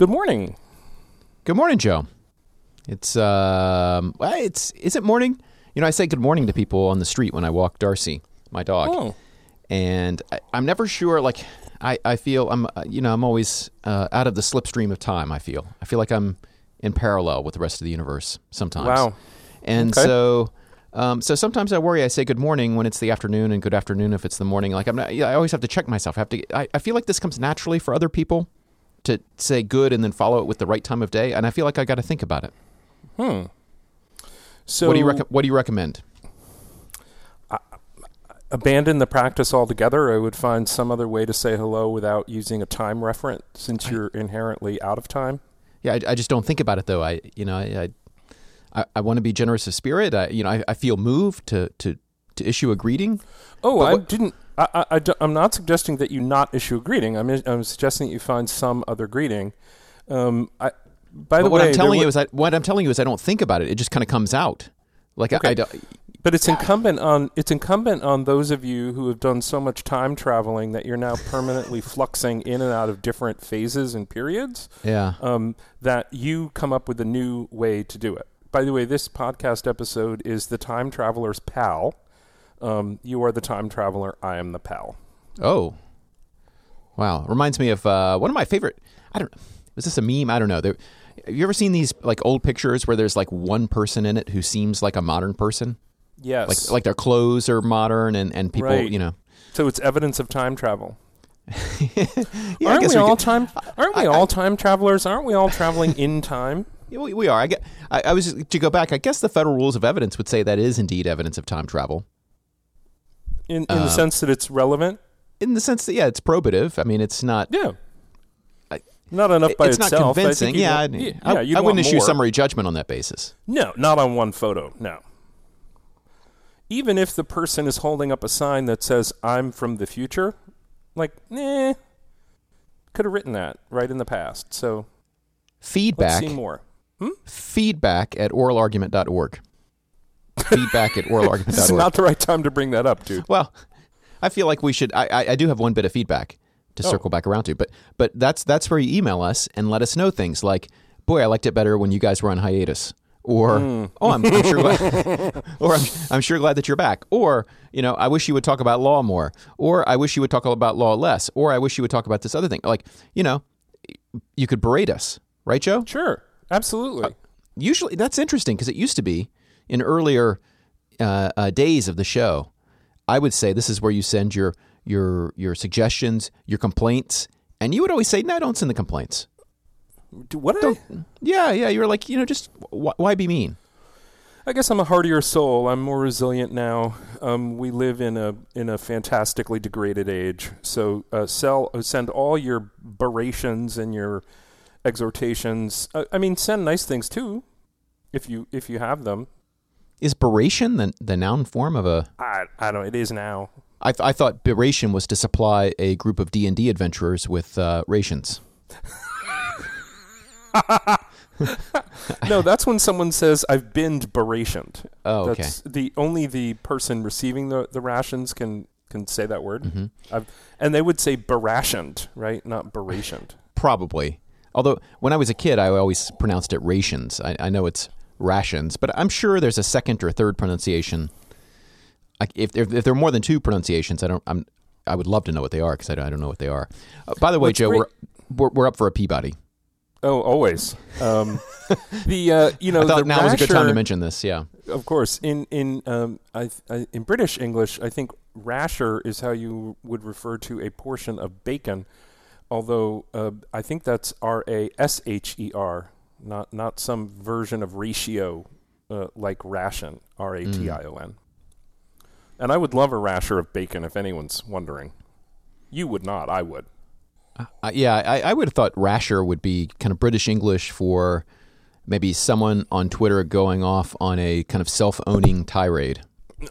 Good morning. Good morning, Joe. Is it morning? You know, I say good morning to people on the street when I walk Darcy, my dog. Oh. And I'm never sure, like, I feel I'm always out of the slipstream of time, I feel like I'm in parallel with the rest of the universe sometimes. Wow. And okay. So sometimes I worry I say good morning when it's the afternoon and good afternoon if it's the morning. Like I always have to check myself. I feel like this comes naturally for other people to say good and then follow it with the right time of day. And I feel like I got to think about it. So what do you recommend? Abandon the practice altogether. I would find some other way to say hello without using a time referent, since you're inherently out of time. Yeah, I just don't think about it though. I want to be generous of spirit. I feel moved to issue a greeting. Oh, I didn't. I'm not suggesting that you not issue a greeting. I'm suggesting that you find some other greeting. What I'm telling you is I don't think about it. It just kind of comes out. Like okay. But it's incumbent on those of you who have done so much time traveling that you're now permanently fluxing in and out of different phases and periods. Yeah. That you come up with a new way to do it. By the way, this podcast episode is The Time Traveler's Pal. You are the time traveler. I am the pal. Oh. Wow. Reminds me of one of my favorite... I don't know. Is this a meme? I don't know. Have you ever seen these like old pictures where there's like one person in it who seems like a modern person? Yes. Like their clothes are modern and people, right. You know. So it's evidence of time travel. Yeah, aren't we all time travelers? Aren't we all traveling in time? We are. I was to go back. I guess the federal rules of evidence would say that is indeed evidence of time travel, in the sense that it's relevant. In the sense that it's probative. I mean, it's not. Yeah. Not enough by itself. It's not convincing. I wouldn't issue summary judgment on that basis. No, not on one photo. No. Even if the person is holding up a sign that says "I'm from the future," like, could have written that right in the past. So, feedback. Let's see more. Feedback at oralargument.org. Feedback at oralargument.org. This is not the right time to bring that up, dude. Well, I feel like we should... I do have one bit of feedback to circle back around to, but that's where you email us and let us know things like, boy, I liked it better when you guys were on hiatus. Or, I'm sure glad, or I'm sure glad that you're back. Or, I wish you would talk about law more. Or I wish you would talk about law less. Or I wish you would talk about this other thing. Like, you could berate us. Right, Joe? Sure. Absolutely. Usually, that's interesting because it used to be in earlier days of the show, I would say this is where you send your suggestions, your complaints, and you would always say, no, don't send the complaints. What? Yeah. You were like, just why be mean? I guess I'm a hardier soul. I'm more resilient now. We live in a fantastically degraded age. So send all your berations and your exhortations. I mean, send nice things too, if you have them. Is beration the noun form of a? I don't. It is now. I thought beration was to supply a group of D&D adventurers with rations. No, that's when someone says, I've been berationed. Oh, okay. That's only the person receiving the rations can say that word. Mm-hmm. And they would say berationed, right? Not berationed. Probably. Although, when I was a kid, I always pronounced it rations. I know it's rations, but I'm sure there's a second or third pronunciation. If there are more than two pronunciations, I would love to know what they are because I don't know what they are. By the way, Joe, we're up for a Peabody. Oh, always. I thought now was a good time to mention this. Yeah, of course. In British English, I think rasher is how you would refer to a portion of bacon, although I think that's RASHER, not some version of ratio like ration, RATION. And I would love a rasher of bacon if anyone's wondering. You would not. I would. I would have thought rasher would be kind of British English for maybe someone on Twitter going off on a kind of self-owning tirade,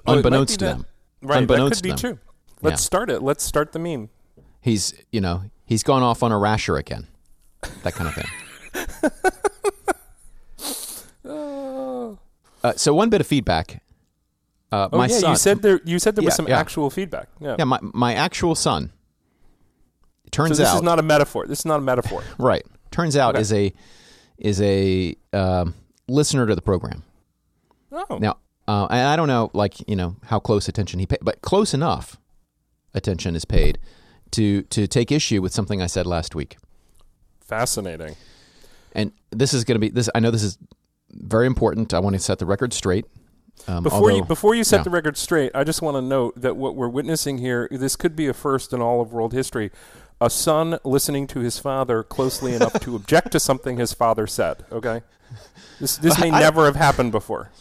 unbeknownst to them. Right, unbeknownst that could be true. Let's start it. Let's start the meme. He's gone off on a rasher again. That kind of thing. So one bit of feedback. My son. You said there was some actual feedback. Yeah. Yeah, my actual son. It turns out this is not a metaphor. Right. turns out okay. is a listener to the program. Oh. Now, I don't know, like, you know, how close attention he paid, but close enough attention is paid to take issue with something I said last week. Fascinating. And this is going to be this. I know this is very important. I want to set the record straight. Before you set the record straight, I just want to note that what we're witnessing here, this could be a first in all of world history. A son listening to his father closely enough to object to something his father said. Okay, this may never have happened before.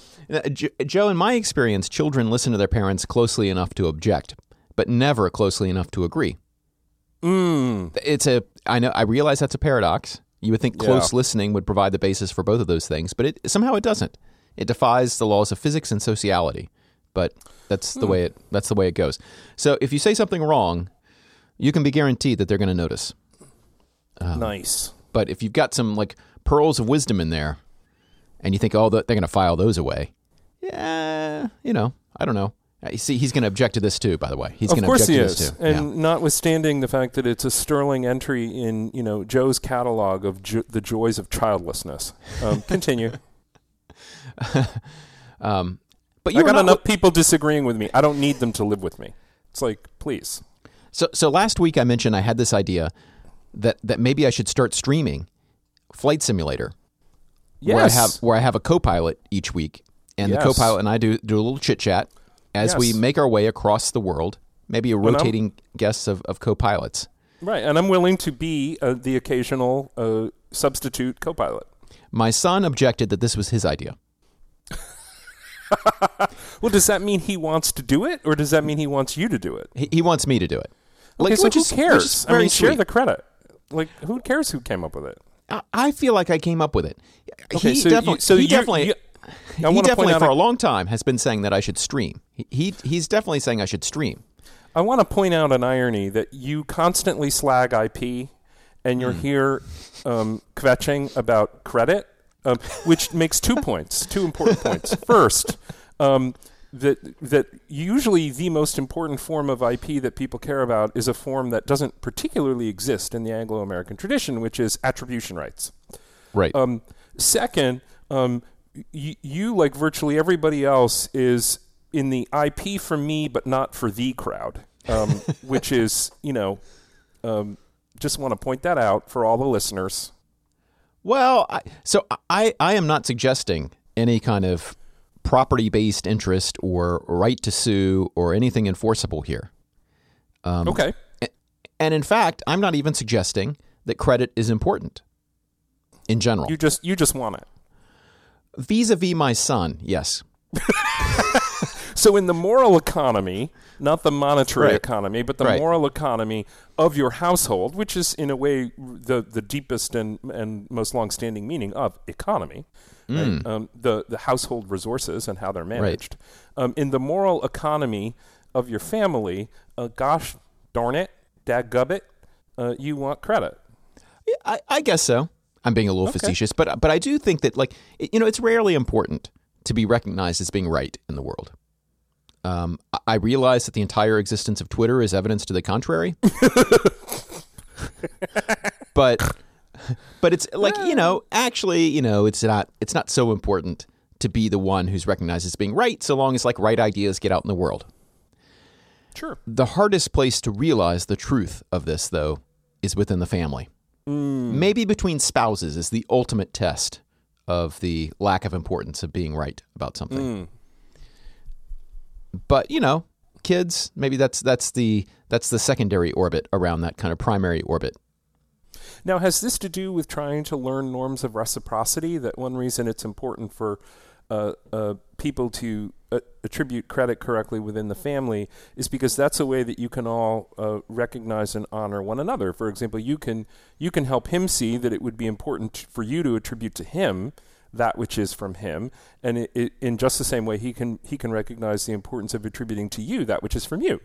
Joe, in my experience, children listen to their parents closely enough to object, but never closely enough to agree. Mm. I realize that's a paradox. You would think close listening would provide the basis for both of those things, but somehow it doesn't. It defies the laws of physics and sociality, but that's the way it goes. So if you say something wrong, you can be guaranteed that they're going to notice. Nice. But if you've got some like pearls of wisdom in there, and you think, oh, they're going to file those away, yeah, you know, I don't know. You see, he's going to object to this too. By the way, he's going to object to this too. Of course he is, and notwithstanding the fact that it's a sterling entry in Joe's catalog of the joys of childlessness. Continue. But I got enough people disagreeing with me. I don't need them to live with me. It's like, please. So last week I mentioned I had this idea that maybe I should start streaming Flight Simulator. Yes. Where I have a co-pilot each week, and the co-pilot and I do a little chit chat as we make our way across the world. Maybe a rotating guest of co-pilots. Right, and I'm willing to be the occasional substitute co-pilot. My son objected that this was his idea. Well, does that mean he wants to do it, or does that mean he wants you to do it? He wants me to do it. Okay, like, so who cares? I mean, share the credit. Like, who cares who came up with it? I feel like I came up with it. Okay, he definitely for a long time has been saying that I should stream. He's definitely saying I should stream. I want to point out an irony that you constantly slag IP, and you're here kvetching about credit. Which makes two important points. First, that usually the most important form of IP that people care about is a form that doesn't particularly exist in the Anglo-American tradition, which is attribution rights. Right. Second, you, like virtually everybody else, is in the IP for me but not for thee crowd, which is, just want to point that out for all the listeners. Well, I am not suggesting any kind of property-based interest or right to sue or anything enforceable here. Okay. And in fact, I'm not even suggesting that credit is important in general. You just want it. Vis-a-vis my son, yes. So in the moral economy, not the monetary economy, but the moral economy of your household, which is in a way the deepest and most longstanding meaning of economy, right? The household resources and how they're managed. Right. In the moral economy of your family, gosh darn it, dadgubbit, you want credit. Yeah, I guess so. I'm being a little facetious, but I do think that, like, it's rarely important to be recognized as being right in the world. I realize that the entire existence of Twitter is evidence to the contrary, but it's like, it's not so important to be the one who's recognized as being right, so long as like right ideas get out in the world. Sure. The hardest place to realize the truth of this, though, is within the family. Maybe between spouses is the ultimate test of the lack of importance of being right about something. But, kids, maybe that's the secondary orbit around that kind of primary orbit. Now, has this to do with trying to learn norms of reciprocity? That one reason it's important for people to attribute credit correctly within the family is because that's a way that you can all recognize and honor one another. For example, you can help him see that it would be important for you to attribute to him that which is from him, and it, in just the same way he can recognize the importance of attributing to you that which is from you.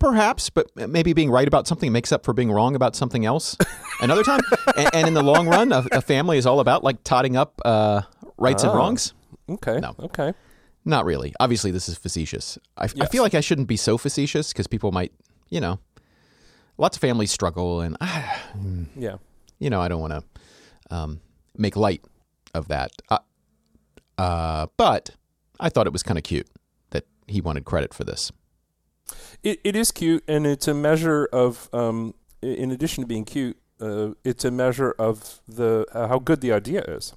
Perhaps, but maybe being right about something makes up for being wrong about something else another time. And in the long run, a family is all about like totting up rights and wrongs. Okay. No. Okay. Not really. Obviously, this is facetious. I feel like I shouldn't be so facetious because people might, lots of families struggle and yeah. you know, I don't want to make light of that. But I thought it was kind of cute that he wanted credit for this. It is cute, and it's a measure of, in addition to being cute, it's a measure of the how good the idea is.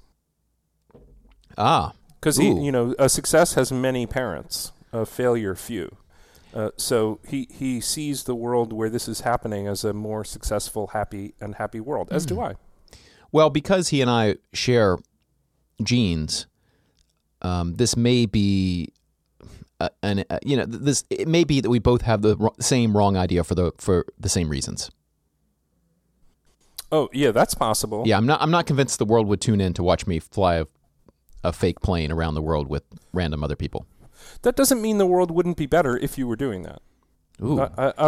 Ah. Because, you know, a success has many parents, a failure few. So he sees the world where this is happening as a more successful, happy world, as do I. Well, because he and I share genes, this may be, it may be that we both have the same wrong idea for the same reasons. Oh yeah, that's possible. Yeah, I'm not convinced the world would tune in to watch me fly a fake plane around the world with random other people. That doesn't mean the world wouldn't be better if you were doing that. Ooh.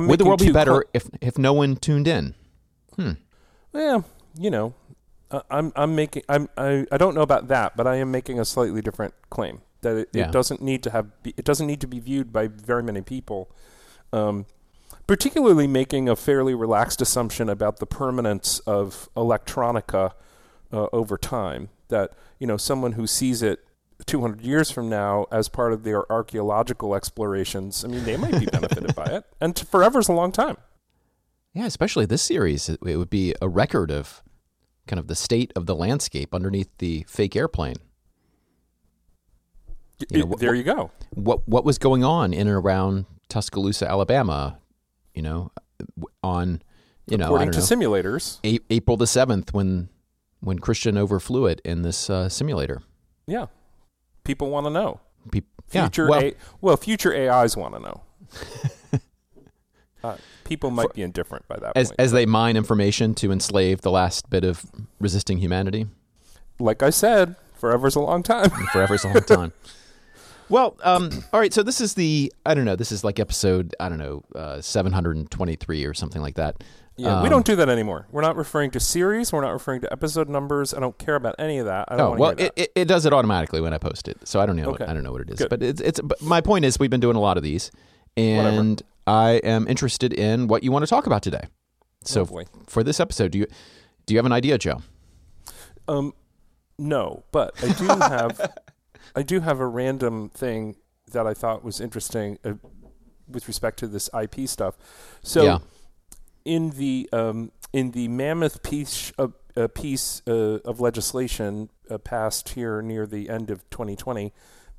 Would the world be better if no one tuned in? Yeah, you know, I don't know about that, but I am making a slightly different claim that it doesn't need to be viewed by very many people. Particularly making a fairly relaxed assumption about the permanence of electronica over time. That, you know, someone who sees it 200 years from now as part of their archaeological explorations, I mean, they might be benefited by it. And forever's a long time. Yeah, especially this series. It would be a record of kind of the state of the landscape underneath the fake airplane. You go. What was going on in and around Tuscaloosa, Alabama, you know, on, you know, according to simulators, April the 7th when Christian overflew it in this simulator. Yeah. People want to know. Future AIs want to know. People might be indifferent by that point. As they mine information to enslave the last bit of resisting humanity. Like I said, forever's a long time. Forever's a long time. Well, all right, so this is episode, 723 or something like that. Yeah, we don't do that anymore. We're not referring to series. We're not referring to episode numbers. I don't care about any of that. It does it automatically when I post it, so I don't know. Okay. I don't know what it is. Good. But But my point is, we've been doing a lot of these, and whatever. I am interested in what you want to talk about today. So for this episode, do you have an idea, Joe? No, but I do have a random thing that I thought was interesting with respect to this IP stuff. So. Yeah. In the mammoth piece of legislation passed here near the end of 2020,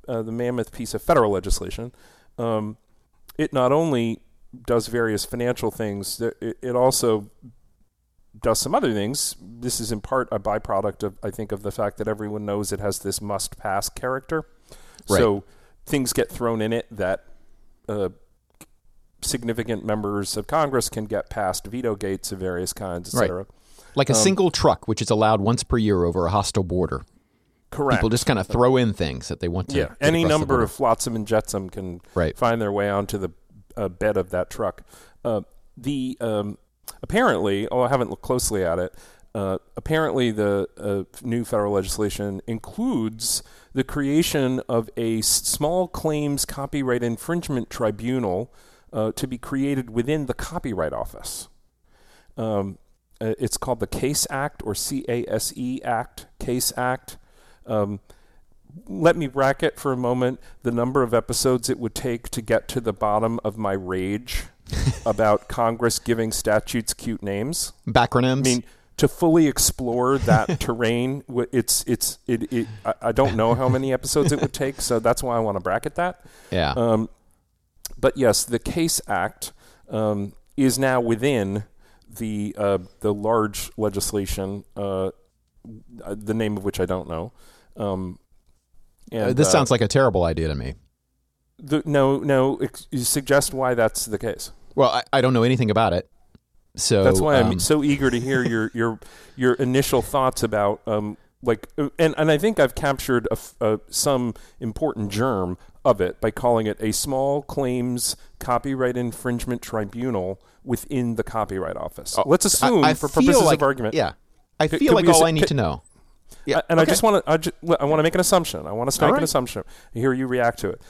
the mammoth piece of federal legislation, it not only does various financial things, it also does some other things. This is in part a byproduct of, I think, of the fact that everyone knows it has this must-pass character. Right. So things get thrown in it that significant members of Congress can get past veto gates of various kinds, etc. Right. Like a single truck, which is allowed once per year over a hostile border. Correct. People just kind of throw in things that they want to. Yeah, any number of flotsam and jetsam can find their way onto the bed of that truck. Apparently, I haven't looked closely at it, apparently the new federal legislation includes the creation of a small claims copyright infringement tribunal to be created within the Copyright Office. It's called the CASE Act or CASE Act, CASE Act. Let me bracket for a moment the number of episodes it would take to get to the bottom of my rage about Congress giving statutes cute names. Backronyms. I mean, to fully explore that terrain, I don't know how many episodes it would take, so that's why I want to bracket that. Yeah. But yes, the CASE Act is now within the large legislation, the name of which I don't know. This sounds like a terrible idea to me. You suggest why that's the case. Well, I don't know anything about it, so that's why I'm so eager to hear your initial thoughts about and I think I've captured some important germ of it by calling it a small claims copyright infringement tribunal within the Copyright Office. Let's assume I for purposes of argument. Yeah, I feel like all I need to know. Yeah, I want to make an assumption. I want to make an assumption. I hear you react to it.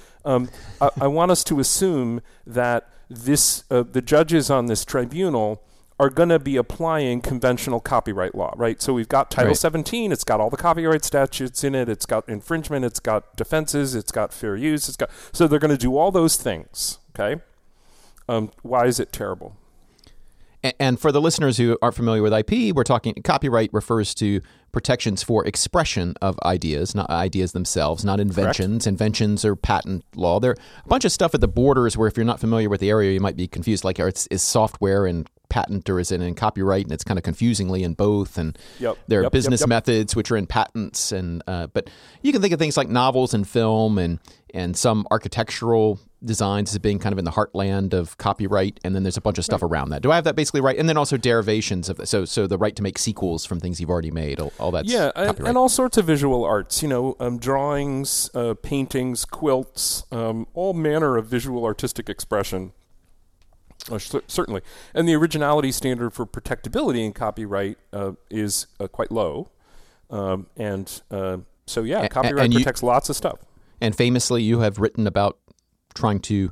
I want us to assume that the judges on this tribunal are going to be applying conventional copyright law, right? So we've got Title 17. It's got all the copyright statutes in it. It's got infringement. It's got defenses. It's got fair use. It's got, so they're going to do all those things, okay? Why is it terrible? And for the listeners who aren't familiar with IP, we're talking copyright refers to protections for expression of ideas, not ideas themselves, not inventions. Correct. Inventions are patent law. There are a bunch of stuff at the borders where if you're not familiar with the area, you might be confused, like is software in patent or is it in copyright? And it's kind of confusingly in both. And there are business methods which are in patents. And but you can think of things like novels and film and some architectural designs as being kind of in the heartland of copyright, and then there's a bunch of stuff around that. Do I have that basically right? And then also derivations of so the right to make sequels from things you've already made, all that's copyright. And all sorts of visual arts, drawings, paintings, quilts, all manner of visual artistic expression, certainly. And the originality standard for protectability in copyright is quite low, and copyright protects lots of stuff. And famously, you have written about trying to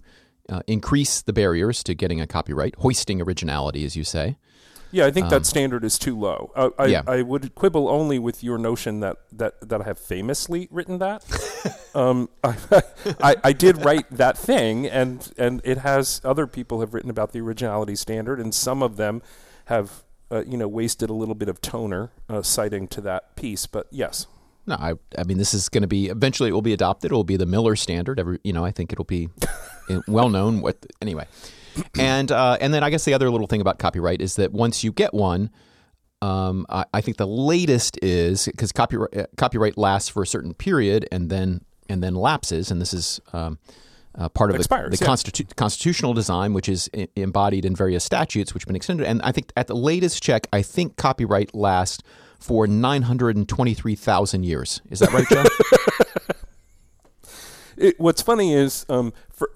increase the barriers to getting a copyright, hoisting originality, as you say. Yeah, I think that standard is too low. I would quibble only with your notion that I have famously written that. I did write that thing, and it has other people have written about the originality standard, and some of them have wasted a little bit of toner citing to that piece, but yes. No, I mean, this is going to be, eventually it will be adopted. It will be the Miller standard. I think it'll be well known. Anyway. And then I guess the other little thing about copyright is that once you get one, I think the latest is, because copyright lasts for a certain period and then lapses. And this is part of constitutional design, which is embodied in various statutes, which have been extended. And I think at the latest check, I think copyright lasts for 923,000 years. Is that right, John? What's funny is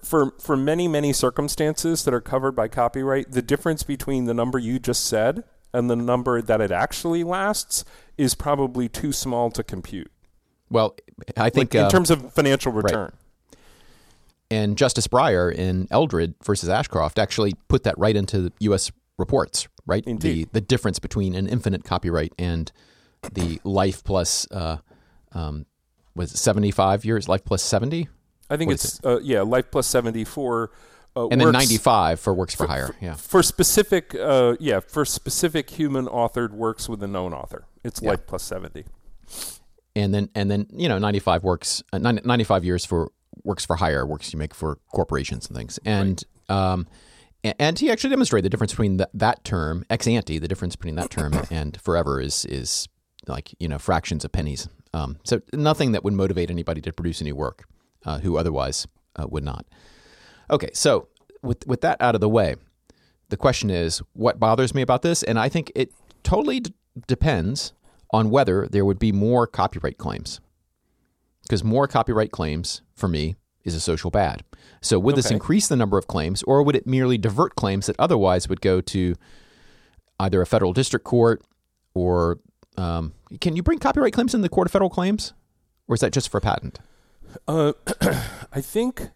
for many, many circumstances that are covered by copyright, the difference between the number you just said and the number that it actually lasts is probably too small to compute. Well, I think... in terms of financial return. Right. And Justice Breyer in Eldred versus Ashcroft actually put that right into the U.S. reports, right? Indeed. The difference between an infinite copyright and the life plus, was it 75 years? Life plus 70? I think life plus 74. And then 95 for works for hire. For specific human-authored works with a known author. It's life plus 70. And then 95 years for works for hire, works you make for corporations and things. And... Right. And he actually demonstrated the difference between that term, ex ante, the difference between that term and forever is like, fractions of pennies. So nothing that would motivate anybody to produce any work who otherwise would not. Okay, so with that out of the way, the question is, what bothers me about this? And I think it totally depends on whether there would be more copyright claims. Because more copyright claims, for me, is a social bad. So would this increase the number of claims, or would it merely divert claims that otherwise would go to either a federal district court or can you bring copyright claims in the Court of Federal Claims, or is that just for a patent? I think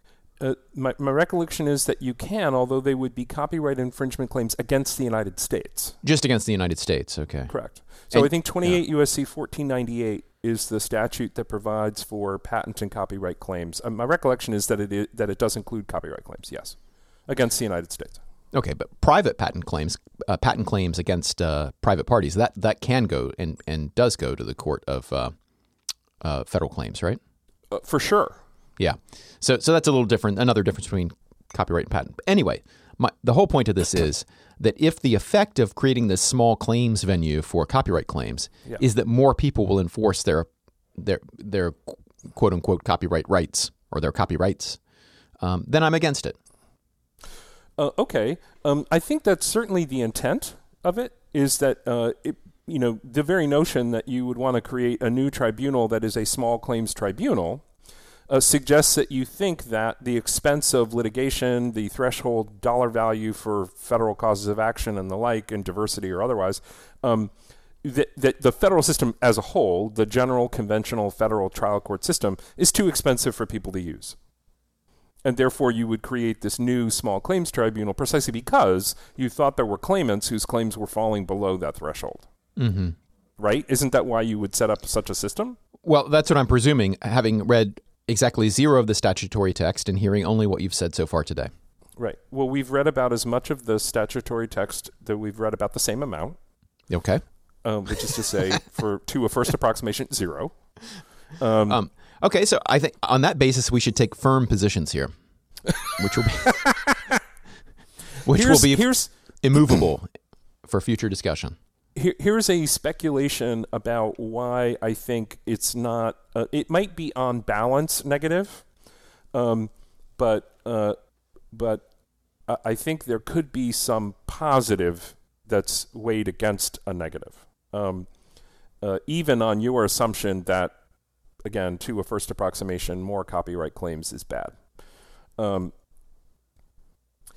my recollection is that you can, although they would be copyright infringement claims against the United States. Just against the United States, okay. Correct. So I think 28 U.S.C. 1498 is the statute that provides for patent and copyright claims. My recollection is that it does include copyright claims, yes, against the United States. Okay, but private patent claims against private parties, that can go and does go to the Court of Federal Claims, right? For sure. Yeah. So that's a little different, another difference between copyright and patent. Anyway, the whole point of this is that if the effect of creating this small claims venue for copyright claims is that more people will enforce their quote unquote copyright rights or their copyrights, then I'm against it. I think that's certainly the intent of it. Is that the very notion that you would want to create a new tribunal that is a small claims tribunal suggests that you think that the expense of litigation, the threshold dollar value for federal causes of action and the like, and diversity or otherwise, that the federal system as a whole, the general conventional federal trial court system, is too expensive for people to use. And therefore, you would create this new small claims tribunal precisely because you thought there were claimants whose claims were falling below that threshold. Mm-hmm. Right? Isn't that why you would set up such a system? Well, that's what I'm presuming, having read exactly zero of the statutory text and hearing only what you've said so far today. Right. Well, we've read about as much of the statutory text that we've read about the same amount. Okay. Which is to say, to a first approximation, zero. Okay, so I think on that basis, we should take firm positions here, which will be, immovable for future discussion. Here's a speculation about why I think it's not, it might be on balance negative, but I think there could be some positive that's weighed against a negative. Even on your assumption that, again, to a first approximation, more copyright claims is bad.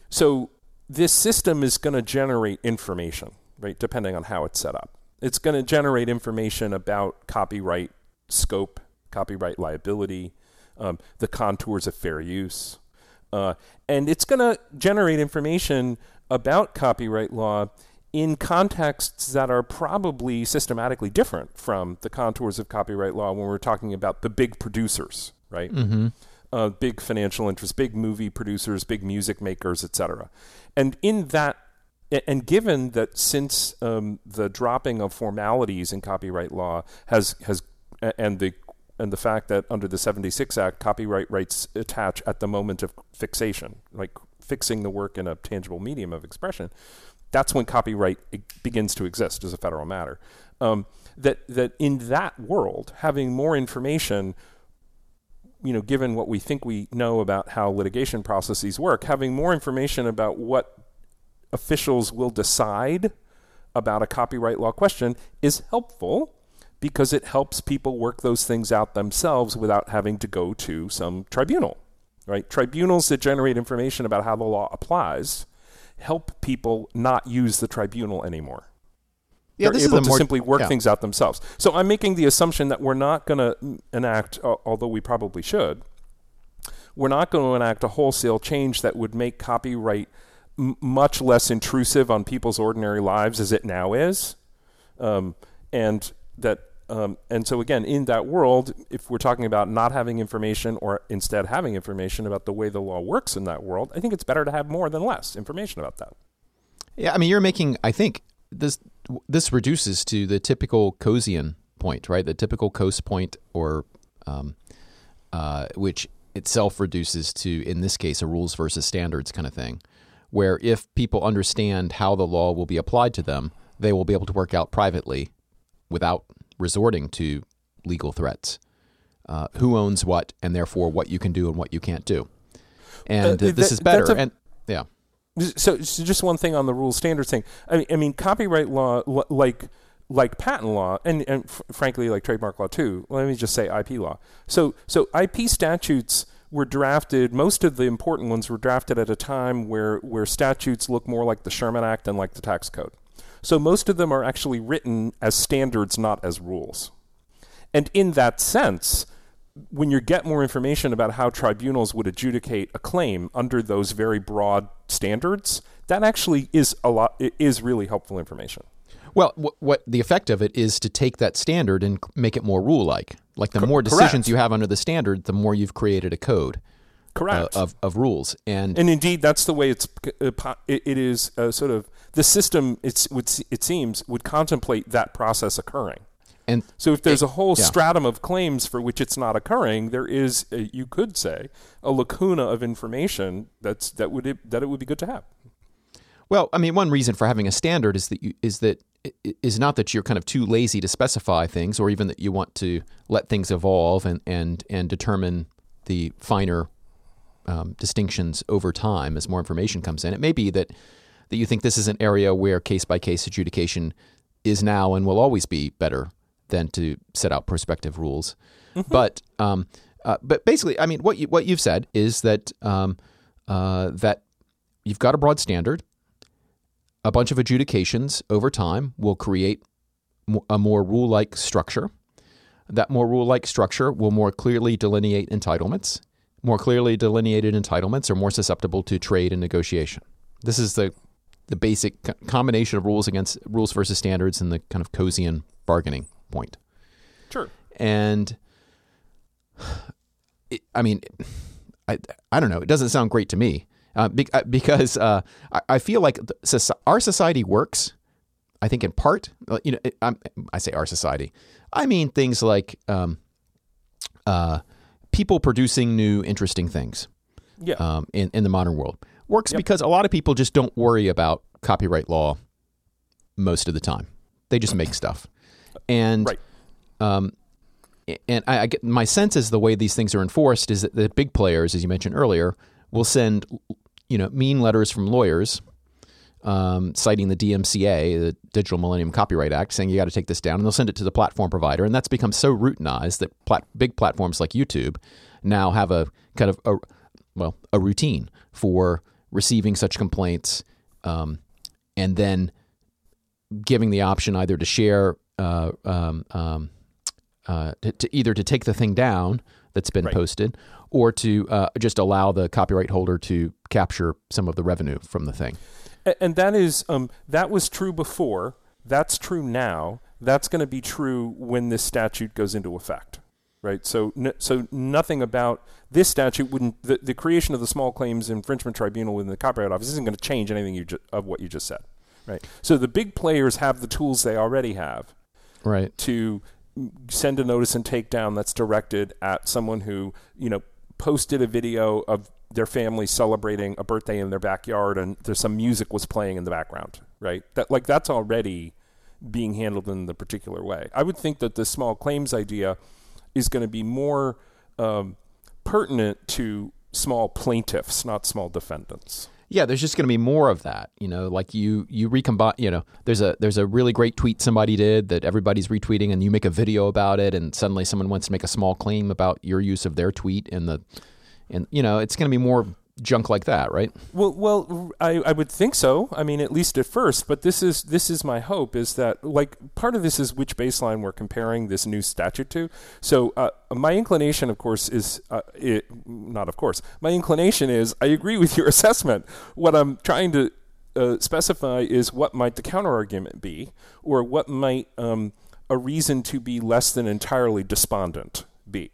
So this system is going to generate information, right, depending on how it's set up. It's going to generate information about copyright scope, copyright liability, the contours of fair use. And it's going to generate information about copyright law in contexts that are probably systematically different from the contours of copyright law when we're talking about the big producers, right? Mm-hmm. Big financial interests, big movie producers, big music makers, etc. And in that, and given that since the dropping of formalities in copyright law and the fact that under the 76 Act, copyright rights attach at the moment of fixation, like fixing the work in a tangible medium of expression, that's when copyright begins to exist as a federal matter. That in that world, having more information, you know, given what we think we know about how litigation processes work, having more information about what officials will decide about a copyright law question is helpful because it helps people work those things out themselves without having to go to some tribunal, right? Tribunals that generate information about how the law applies help people not use the tribunal anymore. Yeah, they're able to simply work things out themselves. So I'm making the assumption that we're not going to enact, although we probably should, we're not going to enact a wholesale change that would make copyright much less intrusive on people's ordinary lives as it now is. And so again, in that world, if we're talking about not having information or instead having information about the way the law works in that world, I think it's better to have more than less information about that. Yeah, I mean, you're making, I think, this reduces to the typical Coasian point, right? The typical Coase point, or which itself reduces to, in this case, a rules versus standards kind of thing, where if people understand how the law will be applied to them, they will be able to work out privately without resorting to legal threats, who owns what, and therefore what you can do and what you can't do. And this is better. So just one thing on the rule standards thing. I mean, copyright law, like patent law, and frankly, like trademark law too. Let me just say IP law. So IP statutes were drafted, most of the important ones were drafted at a time where statutes look more like the Sherman Act than like the tax code. So most of them are actually written as standards, not as rules. And in that sense, when you get more information about how tribunals would adjudicate a claim under those very broad standards, that actually is really helpful information. Well, what the effect of it is to take that standard and make it more rule-like. Like the more decisions you have under the standard, the more you've created a code. Correct. Of rules. And indeed, that's the way it is sort of the system, it seems, would contemplate that process occurring. And so if there's a whole stratum of claims for which it's not occurring, there is, you could say, a lacuna of information that it would be good to have. Well, I mean, one reason for having a standard is not that you're kind of too lazy to specify things, or even that you want to let things evolve and determine the finer distinctions over time as more information comes in. It may be that you think this is an area where case-by-case adjudication is now and will always be better than to set out prospective rules. Mm-hmm. But basically, I mean, what you've said is that you've got a broad standard. A bunch of adjudications over time will create a more rule-like structure. That more rule-like structure will more clearly delineate entitlements, More clearly delineated entitlements are more susceptible to trade and negotiation. This is the basic combination of rules versus standards and the kind of Coasian bargaining point. Sure. And I don't know. It doesn't sound great to me because I feel like our society works, I think, in part. You know, I say our society. I mean things like people producing new interesting things. Yeah. In the modern world works. Yep. Because a lot of people just don't worry about copyright law most of the time. They just make stuff. And right. And I get, my sense is the way these things are enforced is that the big players, as you mentioned earlier, will send, you know, mean letters from lawyers citing the DMCA, the Digital Millennium Copyright Act, saying you got to take this down, and they'll send it to the platform provider. And that's become so routinized that big platforms like YouTube now have a kind of a routine for receiving such complaints and then giving the option either to share to take the thing down that's been right. posted, or to just allow the copyright holder to capture some of the revenue from the thing. And that is that was true before. That's true now. That's going to be true when this statute goes into effect, right? So nothing about this statute wouldn't. The creation of the Small Claims Infringement Tribunal within the Copyright Office isn't going to change anything of what you just said, right? So the big players have the tools they already have, right, to send a notice and take down that's directed at someone who, you know, posted a video of their family celebrating a birthday in their backyard and there's some music was playing in the background, right? That's already being handled in the particular way. I would think that the small claims idea is going to be more pertinent to small plaintiffs, not small defendants. Yeah, there's just going to be more of that, you know. Like you recombine, you know. There's a really great tweet somebody did that everybody's retweeting, and you make a video about it, and suddenly someone wants to make a small claim about your use of their tweet, and you know, it's going to be more junk like that, right? Well, I would think so. I mean, at least at first. But this is my hope, is that, like, part of this is which baseline we're comparing this new statute to. So my inclination, of course, is my inclination is I agree with your assessment. What I'm trying to specify is what might the counterargument be, or what might a reason to be less than entirely despondent be.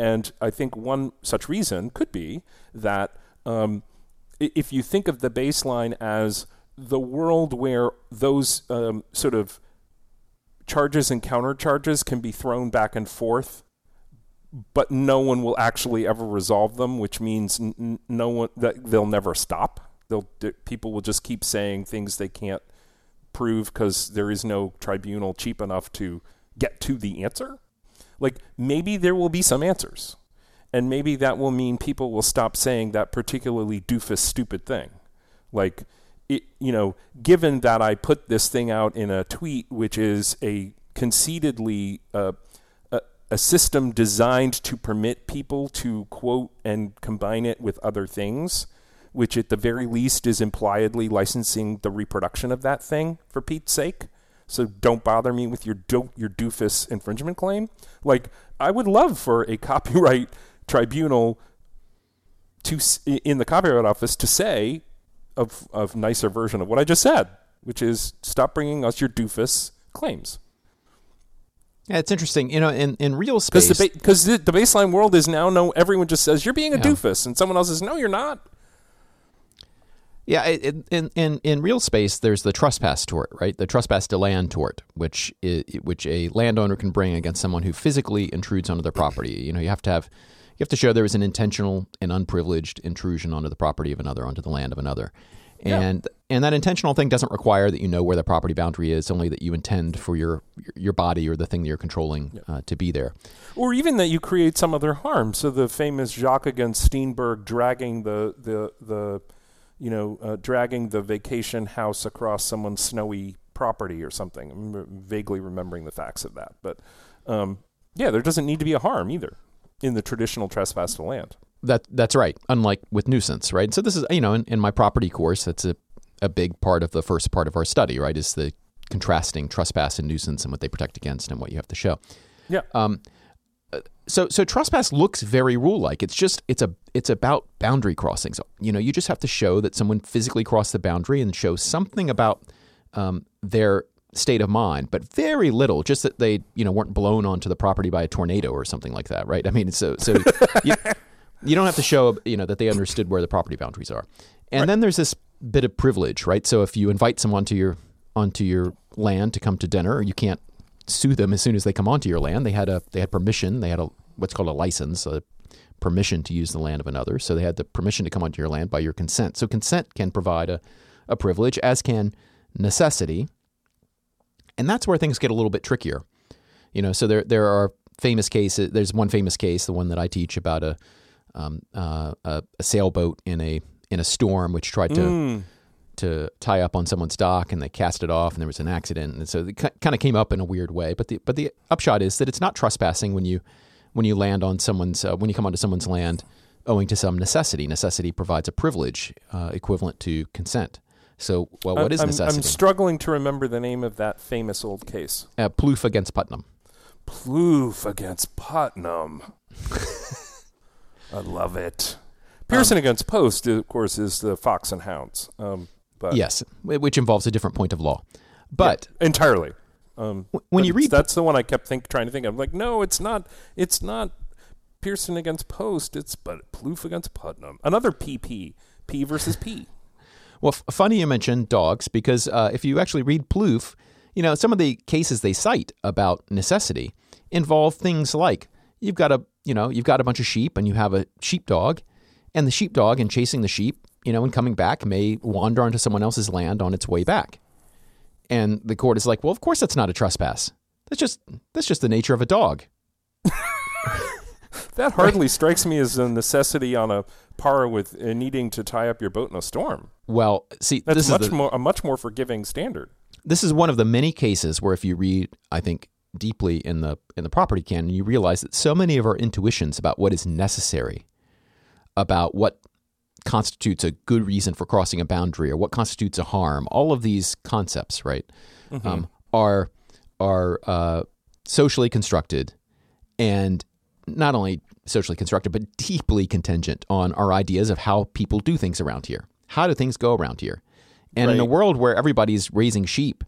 And I think one such reason could be that if you think of the baseline as the world where those sort of charges and countercharges can be thrown back and forth, but no one will actually ever resolve them, which means no one, that they'll never stop. People will just keep saying things they can't prove because there is no tribunal cheap enough to get to the answer. Like, maybe there will be some answers, and maybe that will mean people will stop saying that particularly doofus stupid thing. Like, it, you know, given that I put this thing out in a tweet, which is a concededly a system designed to permit people to quote and combine it with other things, which at the very least is impliedly licensing the reproduction of that thing, for Pete's sake. So don't bother me with your doofus infringement claim. Like, I would love for a copyright tribunal in the Copyright Office to say of nicer version of what I just said, which is stop bringing us your doofus claims. Yeah, it's interesting. You know, in real space, because the baseline world is now everyone just says you're being a doofus, and someone else says no, you're not. Yeah, in real space, there's the trespass tort, right? The trespass to land tort, which a landowner can bring against someone who physically intrudes onto their property. You know, you have to show there was an intentional and unprivileged intrusion onto the property of another, onto the land of another, and that intentional thing doesn't require that you know where the property boundary is, only that you intend for your body or the thing that you're controlling to be there, or even that you create some other harm. So the famous Jacques against Steenberg dragging the you know, dragging the vacation house across someone's snowy property or something. I'm vaguely remembering the facts of that. But, there doesn't need to be a harm either in the traditional trespass to land. That's right, unlike with nuisance, right? So this is, you know, in my property course, that's a big part of the first part of our study, right, is the contrasting trespass and nuisance and what they protect against and what you have to show. Yeah. So trespass looks very rule-like. It's about boundary crossing. So, you know, you just have to show that someone physically crossed the boundary and show something about their state of mind, but very little, just that they, you know, weren't blown onto the property by a tornado or something like that, right? I mean, so you don't have to show, you know, that they understood where the property boundaries are. And then there's this bit of privilege, right? So if you invite someone to onto your land to come to dinner, you can't sue them as soon as they come onto your land. They had permission. They had a what's called a license, a permission to use the land of another. So they had the permission to come onto your land by your consent. So consent can provide a privilege, as can necessity. And that's where things get a little bit trickier. You know, so there are famous cases. There's one famous case, the one that I teach, about a sailboat in a storm, which tried to tie up on someone's dock, and they cast it off, and there was an accident, and so it kind of came up in a weird way. But the upshot is that it's not trespassing when you land on someone's when you come onto someone's land owing to some necessity. Necessity provides a privilege equivalent to consent. So, well, what is necessity? I'm struggling to remember the name of that famous old case. Plouf against Putnam. Plouf against Putnam. I love it. Pearson against Post, of course, is the Fox and Hounds. But yes, which involves a different point of law. But yeah, entirely. When you read, that's the one I kept trying to think of. I'm like, no, it's not. It's not Pearson against Post. It's but Plouf against Putnam. Another PP. P versus P. Well, funny you mentioned dogs, because if you actually read Plouf, you know, some of the cases they cite about necessity involve things like you've got a bunch of sheep and you have a sheepdog, and the sheepdog, in chasing the sheep, you know, and coming back, may wander onto someone else's land on its way back. And the court is like, well, of course that's not a trespass. That's just the nature of a dog. That hardly strikes me as a necessity on a par with needing to tie up your boat in a storm. Well, see, that's a much more forgiving standard. This is one of the many cases where, if you read, I think, deeply in the property canon, you realize that so many of our intuitions about what is necessary, about what constitutes a good reason for crossing a boundary, or what constitutes a harm, all of these concepts, right, mm-hmm. are socially constructed, and not only socially constructed, but deeply contingent on our ideas of how people do things around here. How do things go around here? And in a world where everybody's raising sheep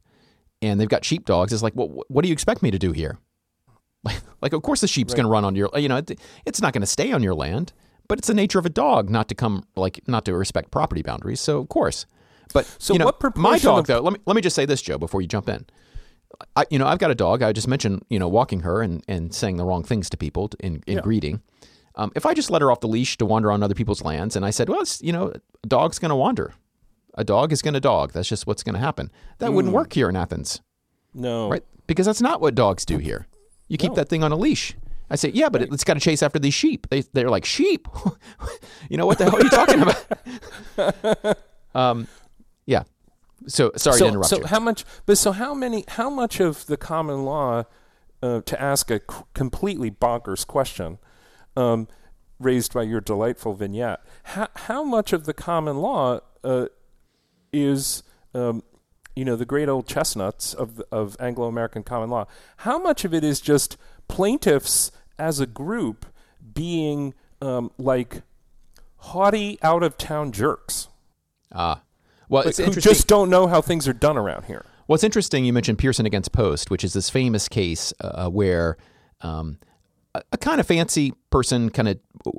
and they've got sheep dogs, it's like, well, what do you expect me to do here? Like, of course the sheep's going to run on your, you know, it's not going to stay on your land. But it's the nature of a dog not to respect property boundaries. So of course, but so you know, what proportion my dog though? Let me just say this, Joe, before you jump in. I've got a dog. I just mentioned, you know, walking her and saying the wrong things to people in greeting. If I just let her off the leash to wander on other people's lands, and I said, well, it's, you know, a dog's going to wander. A dog is going to dog. That's just what's going to happen. That wouldn't work here in Athens. No, right? Because that's not what dogs do here. You keep that thing on a leash. I say, yeah, but it's got to chase after these sheep. They're like, sheep? You know, what the hell are you talking about? Yeah. So, sorry to interrupt you. How much of the common law, to ask a completely bonkers question raised by your delightful vignette, how much of the common law is... you know, the great old chestnuts of Anglo-American common law, how much of it is just plaintiffs as a group being like haughty, out-of-town jerks? Well, it's interesting. Who just don't know how things are done around here. Well, it's interesting you mentioned Pearson against Post, which is this famous case where a kind of fancy person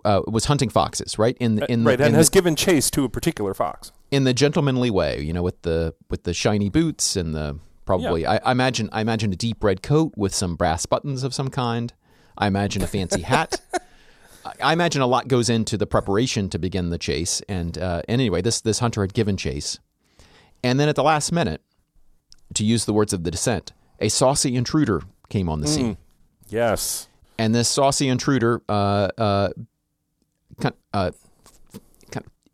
was hunting foxes, right? Has given chase to a particular fox. In the gentlemanly way, you know, with the shiny boots and the probably I imagine a deep red coat with some brass buttons of some kind. I imagine a fancy hat. I imagine a lot goes into the preparation to begin the chase. And anyway, this hunter had given chase, and then at the last minute, to use the words of the dissent, a saucy intruder came on the scene. Yes, and this saucy intruder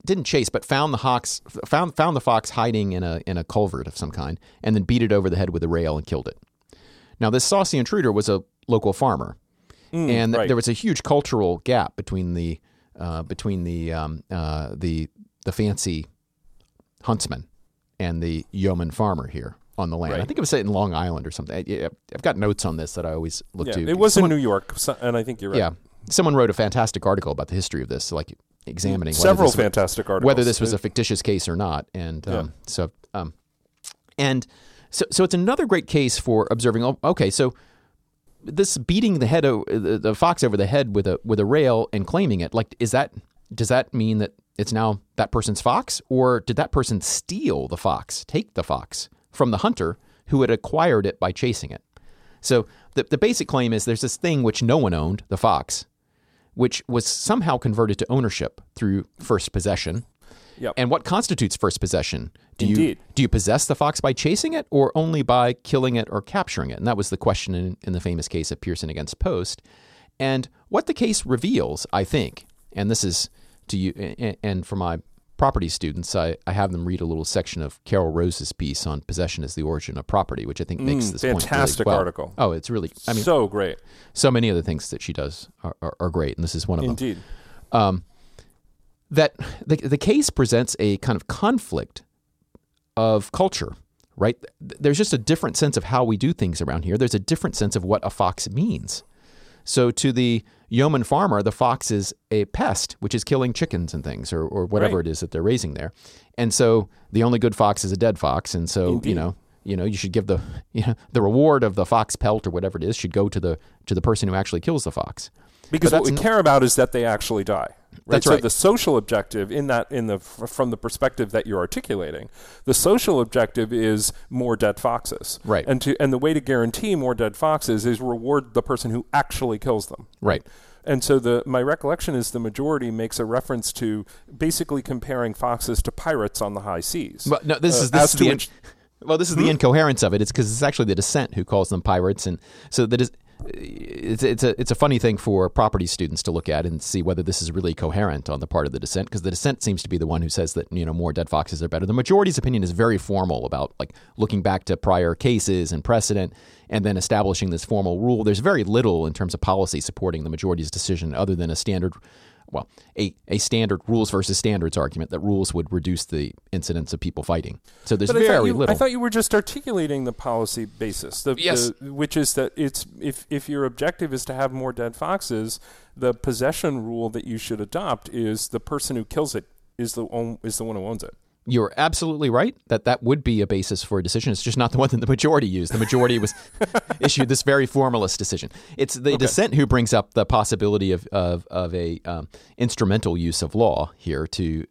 didn't chase, but found the fox hiding in a culvert of some kind, and then beat it over the head with a rail and killed it. Now, this saucy intruder was a local farmer, and there was a huge cultural gap between the fancy huntsman and the yeoman farmer here. on the land. Right. I think it was set in Long Island or something. I've got notes on this that I always look to. It was in New York, and I think you're right. Yeah. Someone wrote a fantastic article about the history of this, like examining several fantastic articles, whether this was a fictitious case or not. And so it's another great case for observing. Okay, so this beating the fox over the head with a rail and claiming it, like, does that mean that it's now that person's fox, or did that person steal the fox, take the fox from the hunter who had acquired it by chasing it? So the basic claim is there's this thing which no one owned, the fox, which was somehow converted to ownership through first possession. Yep. And what constitutes first possession? Do you possess the fox by chasing it, or only by killing it or capturing it? And that was the question in the famous case of Pearson against Post. And what the case reveals, I think, and this is to you and for my property students, I have them read a little section of Carol Rose's piece on Possession as the Origin of Property, which I think makes this point really well. Fantastic article. Oh, it's really, I mean, so great. So many of the things that she does are great, and this is one of them. Indeed. That the case presents a kind of conflict of culture, right? There's just a different sense of how we do things around here. There's a different sense of what a fox means. So to the yeoman farmer, the fox is a pest, which is killing chickens and things, or whatever it is that they're raising there. And so the only good fox is a dead fox. And so you should give the reward of the fox pelt or whatever it is should go to the person who actually kills the fox. Because what we care about is that they actually die. Right? That's right. So the social objective from the perspective that you're articulating, the social objective is more dead foxes. Right. And the way to guarantee more dead foxes is reward the person who actually kills them. Right. And so my recollection is the majority makes a reference to basically comparing foxes to pirates on the high seas. Well, no, this is the incoherence of it. It's because it's actually the dissent who calls them pirates, and so that is. It's a funny thing for property students to look at and see whether this is really coherent on the part of the dissent, because the dissent seems to be the one who says that more dead foxes are better. The majority's opinion is very formal about like looking back to prior cases and precedent and then establishing this formal rule. There's very little in terms of policy supporting the majority's decision other than a standard rules versus standards argument that rules would reduce the incidence of people fighting. So there's very little. I thought you were just articulating the policy basis, which is that it's if your objective is to have more dead foxes, the possession rule that you should adopt is the person who kills it is the one who owns it. You're absolutely right that would be a basis for a decision. It's just not the one that the majority used. The majority was issued this very formalist decision. It's the dissent who brings up the possibility of a instrumental use of law here to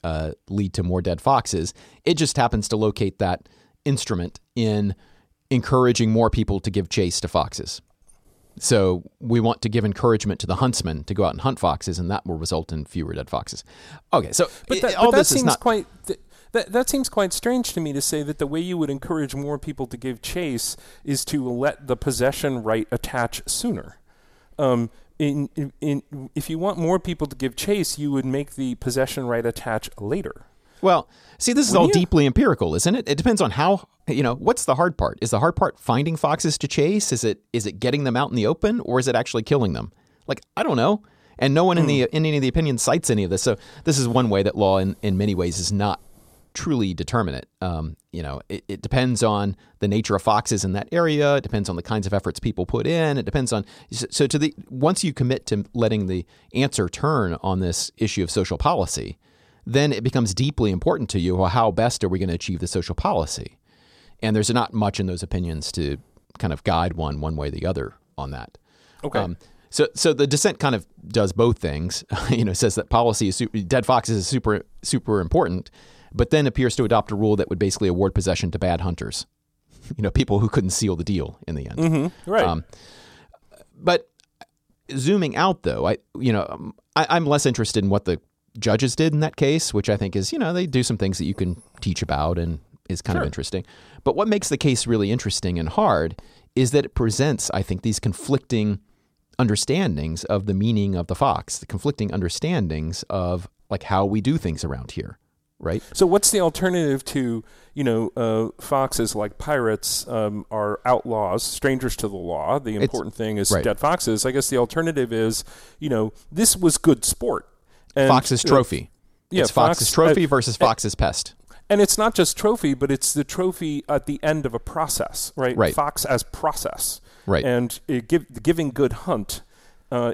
lead to more dead foxes. It just happens to locate that instrument in encouraging more people to give chase to foxes. So we want to give encouragement to the huntsman to go out and hunt foxes, and that will result in fewer dead foxes. Okay, so that seems quite strange to me, to say that the way you would encourage more people to give chase is to let the possession right attach sooner. If you want more people to give chase, you would make the possession right attach later. Well, see, this is all deeply empirical, isn't it? It depends on how, what's the hard part? Is the hard part finding foxes to chase? Is it getting them out in the open, or is it actually killing them? Like, I don't know. And no one in any of the opinions cites any of this. So this is one way that law in many ways is not truly determinate. It depends on the nature of foxes in that area. It depends on the kinds of efforts people put in. It depends on, so to the, once you commit to letting the answer turn on this issue of social policy, then it becomes deeply important to you, well, how best are we going to achieve the social policy? And there's not much in those opinions to kind of guide one way or the other on that. Okay. So the dissent kind of does both things, says that policy is dead foxes is super, super important, but then appears to adopt a rule that would basically award possession to bad hunters, people who couldn't seal the deal in the end. Mm-hmm, right. But zooming out, though, I'm less interested in what the judges did in that case, which I think is, they do some things that you can teach about and is kind of interesting. But what makes the case really interesting and hard is that it presents, I think, these conflicting understandings of the meaning of the fox, the conflicting understandings of like how we do things around here. Right. So what's the alternative to, foxes, like pirates, are outlaws, strangers to the law. The important thing is dead foxes. I guess the alternative is, this was good sport. And, fox's trophy. It's fox's trophy versus fox's pest. And it's not just trophy, but it's the trophy at the end of a process, right? Right. Fox as process. Right. And giving good hunt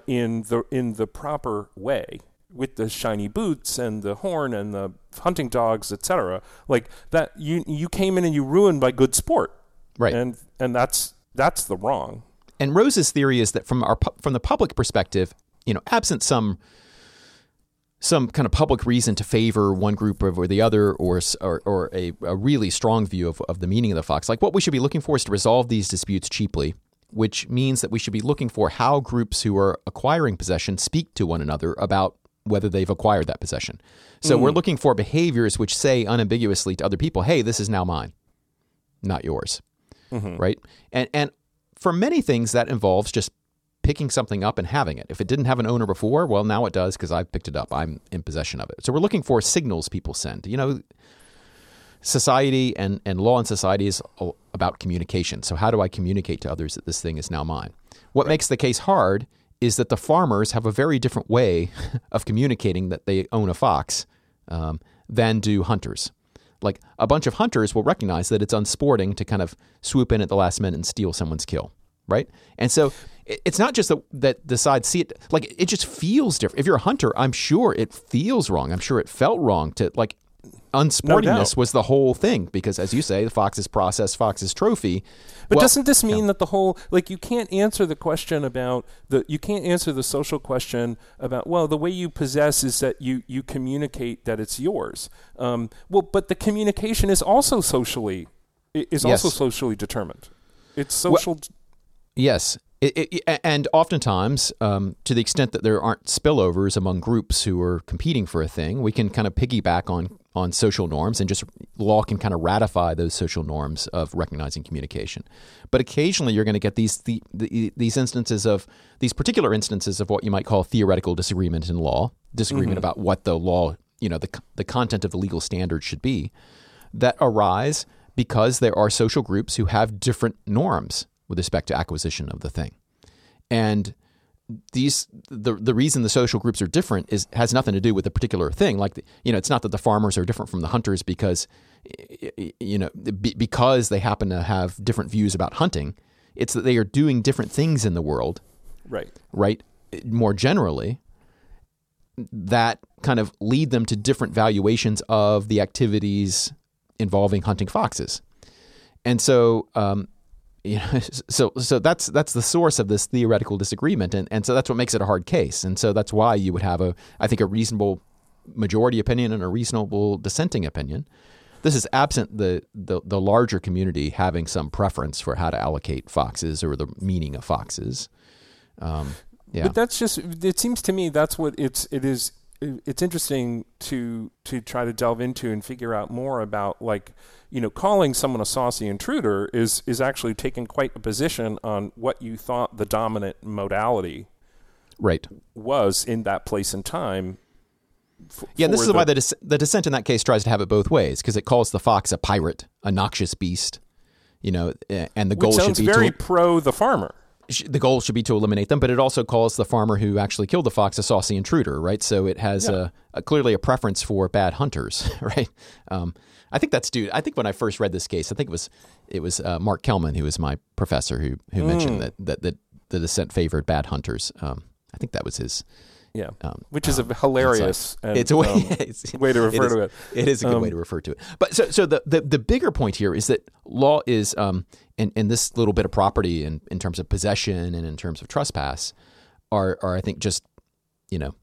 in the proper way with the shiny boots and the horn and the hunting dogs, etc. Like that, you came in and you ruined by good sport. Right. And that's the wrong. And Rose's theory is that from the public perspective, you know, absent some kind of public reason to favor one group over the other, or a really strong view of the meaning of the fox, like what we should be looking for is to resolve these disputes cheaply, which means that we should be looking for how groups who are acquiring possession speak to one another about whether they've acquired that possession. So we're looking for behaviors which say unambiguously to other people, hey, this is now mine, not yours. Mm-hmm. Right? And for many things, that involves just picking something up and having it. If it didn't have an owner before, well, now it does because I've picked it up. I'm in possession of it. So we're looking for signals people send. You know, society and law in society is about communication. So how do I communicate to others that this thing is now mine? What makes the case hard is that the farmers have a very different way of communicating that they own a fox than do hunters. Like a bunch of hunters will recognize that it's unsporting to kind of swoop in at the last minute and steal someone's kill. Right. And so it's not just that the sides see it, like it just feels different. If you're a hunter, I'm sure it feels wrong. I'm sure it felt wrong to, like, unsportingness was the whole thing, because as you say, the fox is process, fox is trophy. But doesn't this mean that the whole, like, you can't answer the question about the social question about, well, the way you possess is that you communicate that it's yours. But the communication is also socially determined. It's social. Yes. And oftentimes, to the extent that there aren't spillovers among groups who are competing for a thing, we can kind of piggyback on social norms, and just law can kind of ratify those social norms of recognizing communication. But occasionally you're going to get these particular instances of what you might call theoretical disagreement in law, disagreement about what the law, you know, the content of the legal standard should be, that arise because there are social groups who have different norms with respect to acquisition of the thing. And the reason the social groups are different has nothing to do with a particular thing. Like, it's not that the farmers are different from the hunters because they happen to have different views about hunting. It's that they are doing different things in the world. Right. Right. More generally, that kind of lead them to different valuations of the activities involving hunting foxes. And so, so that's the source of this theoretical disagreement, and so that's what makes it a hard case, and so that's why you would have a reasonable majority opinion and a reasonable dissenting opinion. This is absent the larger community having some preference for how to allocate foxes or the meaning of foxes. But that's just, it seems to me that's what it is. It's interesting to try to delve into and figure out more about, like, you know, calling someone a saucy intruder is actually taking quite a position on what you thought the dominant modality was in that place and time. This is why the dissent in that case tries to have it both ways, because it calls the fox a pirate, a noxious beast, you know, and the goal should be very pro the farmer. The goal should be to eliminate them, but it also calls the farmer who actually killed the fox a saucy intruder, right? So it has clearly a preference for bad hunters, right? I think that's due. I think when I first read this case, I think it was Mark Kelman, who was my professor, who mentioned that the dissent favored bad hunters. I think that was his. Yeah, which is a hilarious way to refer to it. It is a good way to refer to it. But so the bigger point here is that law is, and this little bit of property in terms of possession and in terms of trespass are I think just, you know,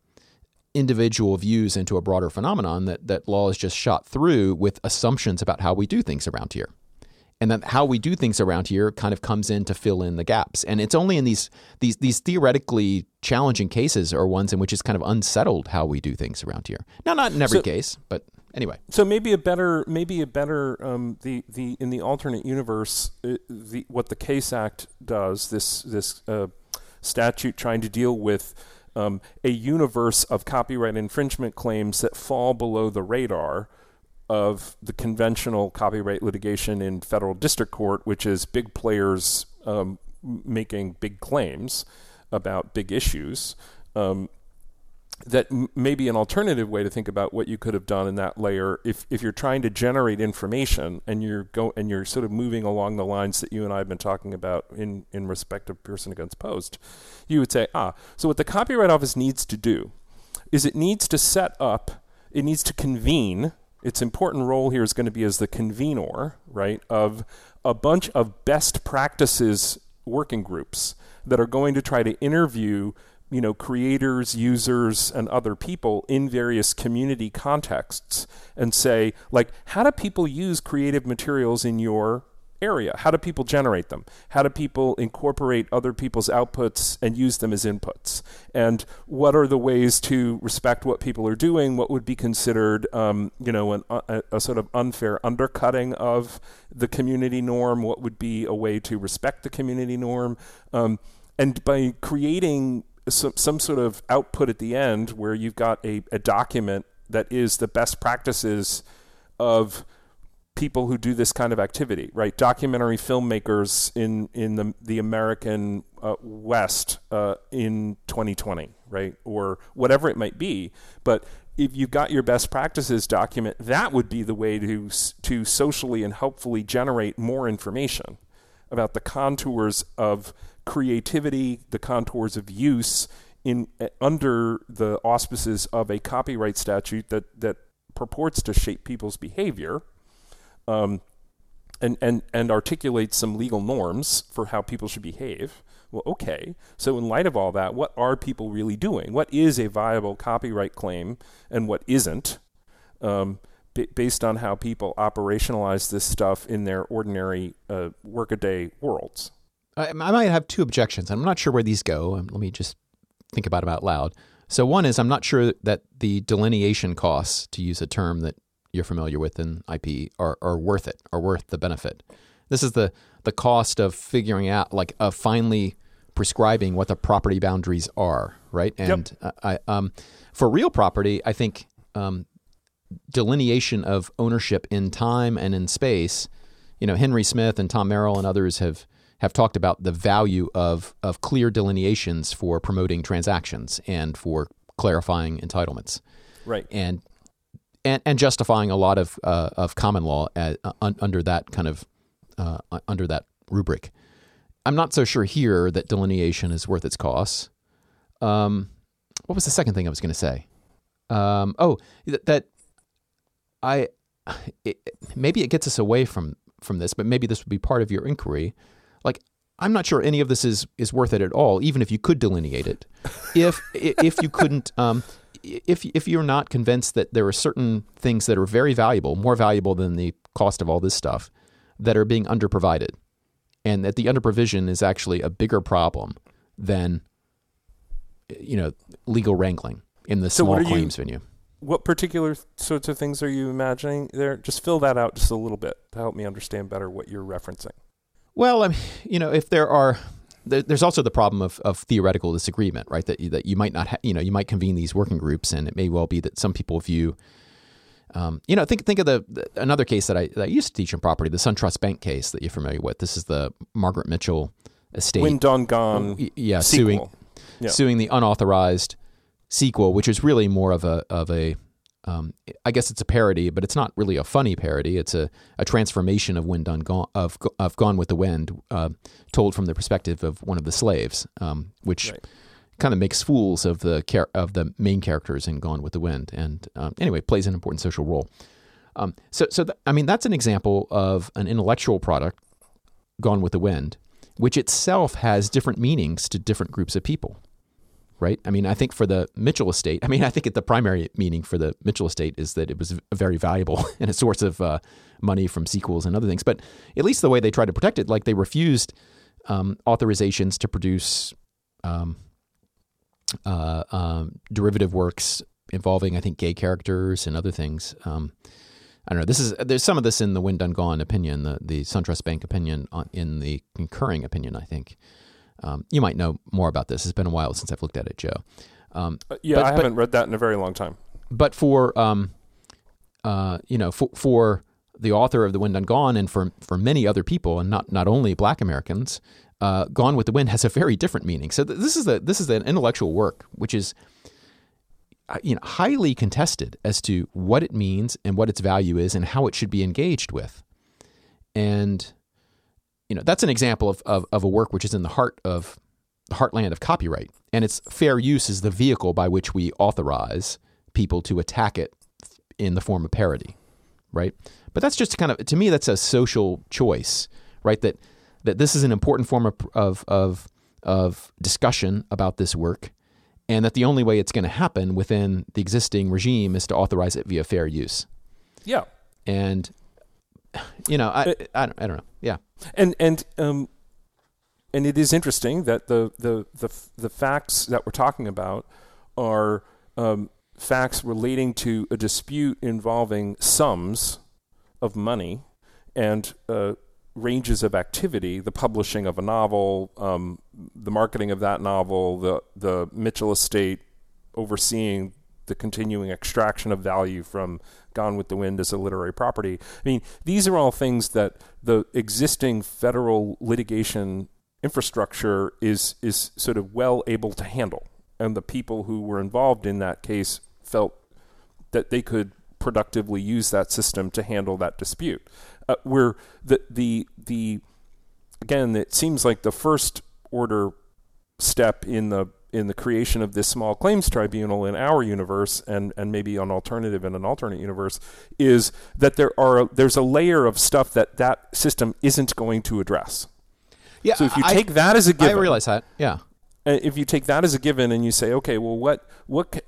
individual views into a broader phenomenon that law is just shot through with assumptions about how we do things around here. And then how we do things around here kind of comes in to fill in the gaps. And it's only in these theoretically challenging cases are ones in which it's kind of unsettled how we do things around here. Now, not in every case, but anyway. So maybe a better in the alternate universe, what the CASE Act does, this statute trying to deal with a universe of copyright infringement claims that fall below the radar of the conventional copyright litigation in federal district court, which is big players making big claims about big issues. that may be an alternative way to think about what you could have done in that layer if you're trying to generate information and you're sort of moving along the lines that you and I have been talking about in respect of Pearson against Post. You would say, so what the Copyright Office needs to do is it needs to set up, it needs to convene, its important role here is going to be as the convenor, right, of a bunch of best practices working groups that are going to try to interview creators, users, and other people in various community contexts and say, like, how do people use creative materials in your area? How do people generate them? How do people incorporate other people's outputs and use them as inputs? And what are the ways to respect what people are doing? What would be considered, a sort of unfair undercutting of the community norm? What would be a way to respect the community norm? And by creating some sort of output at the end where you've got a document that is the best practices of people who do this kind of activity, right? Documentary filmmakers in the American West in 2020, right? Or whatever it might be. But if you've got your best practices document, that would be the way to socially and helpfully generate more information about the contours of creativity, the contours of use under the auspices of a copyright statute that purports to shape people's behavior, and articulates some legal norms for how people should behave. Well, okay. So in light of all that, what are people really doing? What is a viable copyright claim and what isn't, based on how people operationalize this stuff in their ordinary workaday worlds? I might have two objections. I'm not sure where these go. Let me just think about them out loud. So one is I'm not sure that the delineation costs, to use a term that you're familiar with in IP, are worth it, are worth the benefit. This is the cost of figuring out, of finally prescribing what the property boundaries are, right? And yep. For real property, I think delineation of ownership in time and in space, Henry Smith and Tom Merrill and others have talked about the value of clear delineations for promoting transactions and for clarifying entitlements, right? And justifying a lot of common law under that kind of under that rubric. I'm not so sure here that delineation is worth its costs. What was the second thing I was going to say? Maybe it gets us away from this, but maybe this would be part of your inquiry. I'm not sure any of this is worth it at all, even if you could delineate it. If you couldn't, if you're not convinced that there are certain things that are very valuable, more valuable than the cost of all this stuff, that are being underprovided, and that the underprovision is actually a bigger problem than legal wrangling in the small claims venue. What particular sorts of things are you imagining there? Just fill that out just a little bit to help me understand better what you're referencing. Well, if there's also the problem of theoretical disagreement, right? That you might not, you might convene these working groups, and it may well be that some people view, think of another case that I used to teach in property, the SunTrust Bank case that you're familiar with. This is the Margaret Mitchell estate. Wind Done Gone. Yeah, suing the unauthorized sequel, which is really more of a. I guess it's a parody, but it's not really a funny parody. It's a transformation of Wind Done Gone, of Gone with the Wind, told from the perspective of one of the slaves, which kind of makes fools of the main characters in Gone with the Wind, and anyway, plays an important social role. That's an example of an intellectual product, Gone with the Wind, which itself has different meanings to different groups of people. Right. I think for the Mitchell estate, I think the primary meaning for the Mitchell estate is that it was very valuable and a source of money from sequels and other things. But at least the way they tried to protect it, they refused authorizations to produce derivative works involving, I think, gay characters and other things. I don't know. There's some of this in the Wind Done Gone opinion, the SunTrust Bank opinion, in the concurring opinion, I think. You might know more about this. It's been a while since I've looked at it, Joe. I haven't read that in a very long time. But for the author of The Wind Done Gone, and for many other people, and not only Black Americans, Gone with the Wind has a very different meaning. So this is an intellectual work, which is highly contested as to what it means and what its value is and how it should be engaged with. And, you know, that's an example of a work which is in the heart of the heartland of copyright. And its fair use is the vehicle by which we authorize people to attack it in the form of parody, right? But that's just kind of, to me, that's a social choice, right? That this is an important form of discussion about this work, and that the only way it's going to happen within the existing regime is to authorize it via fair use. Yeah. And, you know, I don't know. Yeah. And it is interesting that the facts that we're talking about are facts relating to a dispute involving sums of money and ranges of activity, the publishing of a novel, the marketing of that novel, the Mitchell estate overseeing the continuing extraction of value from Gone with the Wind as a literary property. I mean, these are all things that the existing federal litigation infrastructure is sort of well able to handle. And the people who were involved in that case felt that they could productively use that system to handle that dispute. Where the again, it seems like the first order step in the creation of this small claims tribunal in our universe, and maybe an alternate universe, is that there's a layer of stuff that system isn't going to address. Yeah. So if you take that as a given, I realize that. Yeah. If you take that as a given and you say, okay, well, what,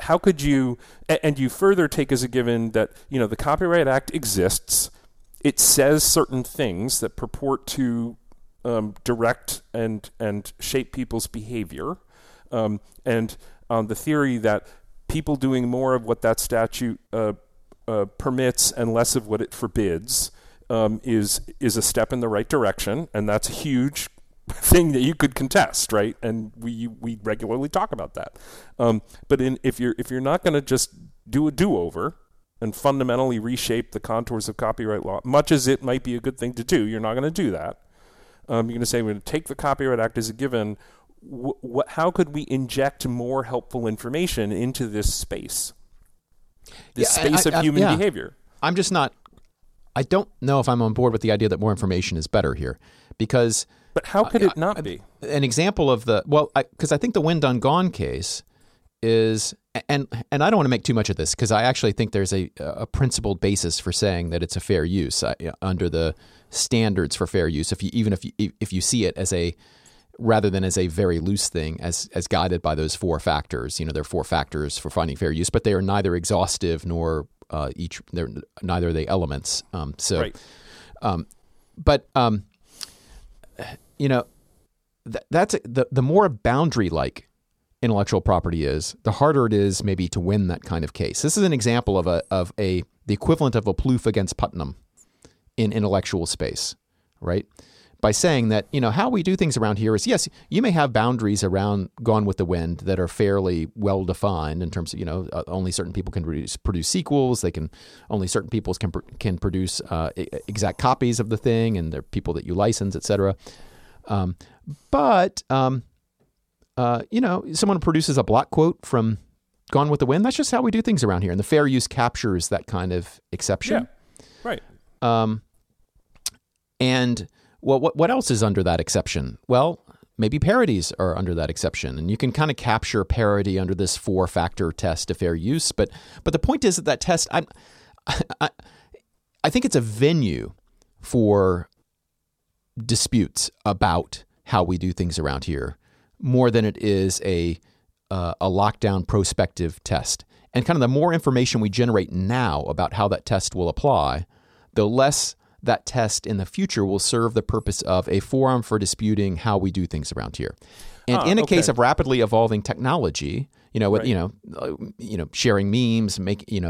how could you, and you further take as a given that, you know, the Copyright Act exists, it says certain things that purport to direct and shape people's behavior, and on the theory that people doing more of what that statute permits and less of what it forbids is a step in the right direction, and that's a huge thing that you could contest, right? And we regularly talk about that. But if you're not going to just do a do-over and fundamentally reshape the contours of copyright law, much as it might be a good thing to do, you're not going to do that. You're going to say, we're going to take the Copyright Act as a given. How could we inject more helpful information into this space? This space of human behavior. I don't know if I'm on board with the idea that more information is better here, because... But how could it not be? An example of the... Well, because I think the Wind Done Gone case is... And I don't want to make too much of this, because I actually think there's a principled basis for saying that it's a fair use under the standards for fair use, if you see it as a... rather than as a very loose thing, as guided by those four factors. You know, there are four factors for finding fair use, but they are neither exhaustive nor neither are they elements. Right. You know, that's the more boundary-like intellectual property is, the harder it is maybe to win that kind of case. This is an example of the equivalent of a Plouf against Putnam in intellectual space, right? By saying that, you know, how we do things around here is, yes, you may have boundaries around Gone with the Wind that are fairly well defined in terms of, you know, only certain people can produce sequels. Only certain people can produce exact copies of the thing, and there are people that you license, etc. You know, someone produces a block quote from Gone with the Wind. That's just how we do things around here, and the fair use captures that kind of exception. Yeah. Right. Well, what else is under that exception? Well, maybe parodies are under that exception, and you can kind of capture parody under this four-factor test of fair use. But the point is that test, I think it's a venue for disputes about how we do things around here, more than it is a lockdown prospective test. And kind of the more information we generate now about how that test will apply, the less that test in the future will serve the purpose of a forum for disputing how we do things around here. And case of rapidly evolving technology, you know, with, right, you know, sharing memes,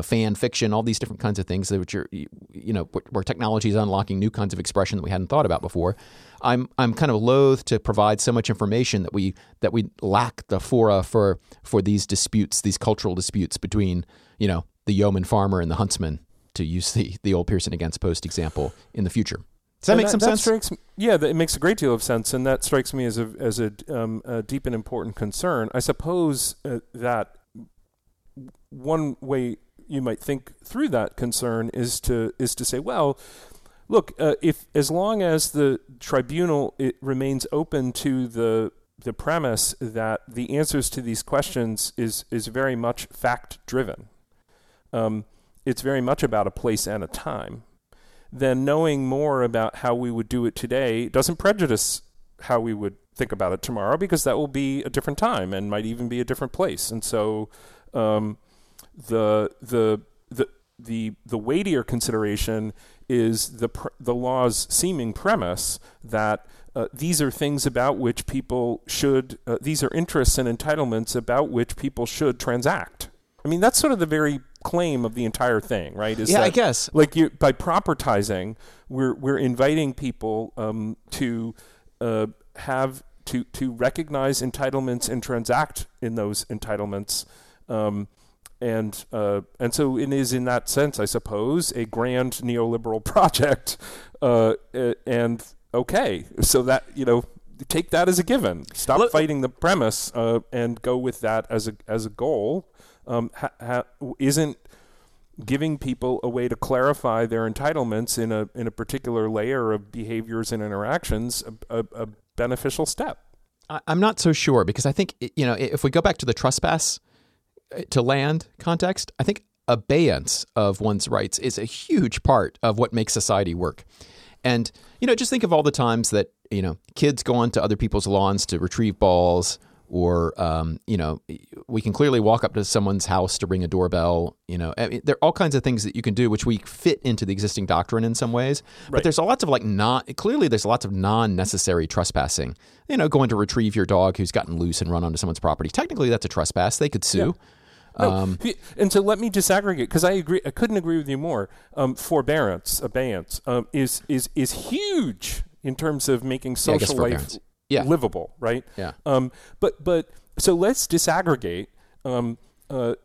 fan fiction, all these different kinds of things that are, you know, where technology is unlocking new kinds of expression that we hadn't thought about before. I'm kind of loath to provide so much information that we lack the fora for these disputes, these cultural disputes between, you know, the yeoman farmer and the huntsman, to use the old Pearson against Post example in the future. Does that make some sense? It makes a great deal of sense, and that strikes me as a deep and important concern. I suppose that one way you might think through that concern is to say, well, look, if as long as the tribunal it remains open to the premise that the answers to these questions is very much fact driven, it's very much about a place and a time, then knowing more about how we would do it today doesn't prejudice how we would think about it tomorrow, because that will be a different time and might even be a different place. And so the weightier consideration is the law's seeming premise that these are things about which people should, these are interests and entitlements about which people should transact. I mean, that's sort of the very claim of the entire thing, right? Is that, I guess. Like, by propertizing, we're inviting people to recognize entitlements and transact in those entitlements, and so it is, in that sense, I suppose, a grand neoliberal project. And okay, so that, you know, take that as a given. Stop fighting the premise and go with that as a goal. Isn't giving people a way to clarify their entitlements in a particular layer of behaviors and interactions a beneficial step? I'm not so sure, because I think, you know, if we go back to the trespass to land context, I think abeyance of one's rights is a huge part of what makes society work. And, you know, just think of all the times that, you know, kids go onto other people's lawns to retrieve balls, or, you know, we can clearly walk up to someone's house to ring a doorbell. You know, I mean, there are all kinds of things that you can do, which we fit into the existing doctrine in some ways. Right. But there's lots of non-necessary trespassing. You know, going to retrieve your dog who's gotten loose and run onto someone's property. Technically, that's a trespass. They could sue. Yeah. And so let me disaggregate, because I agree. I couldn't agree with you more. Abeyance, is huge in terms of making social life livable, right? Yeah. But so let's disaggregate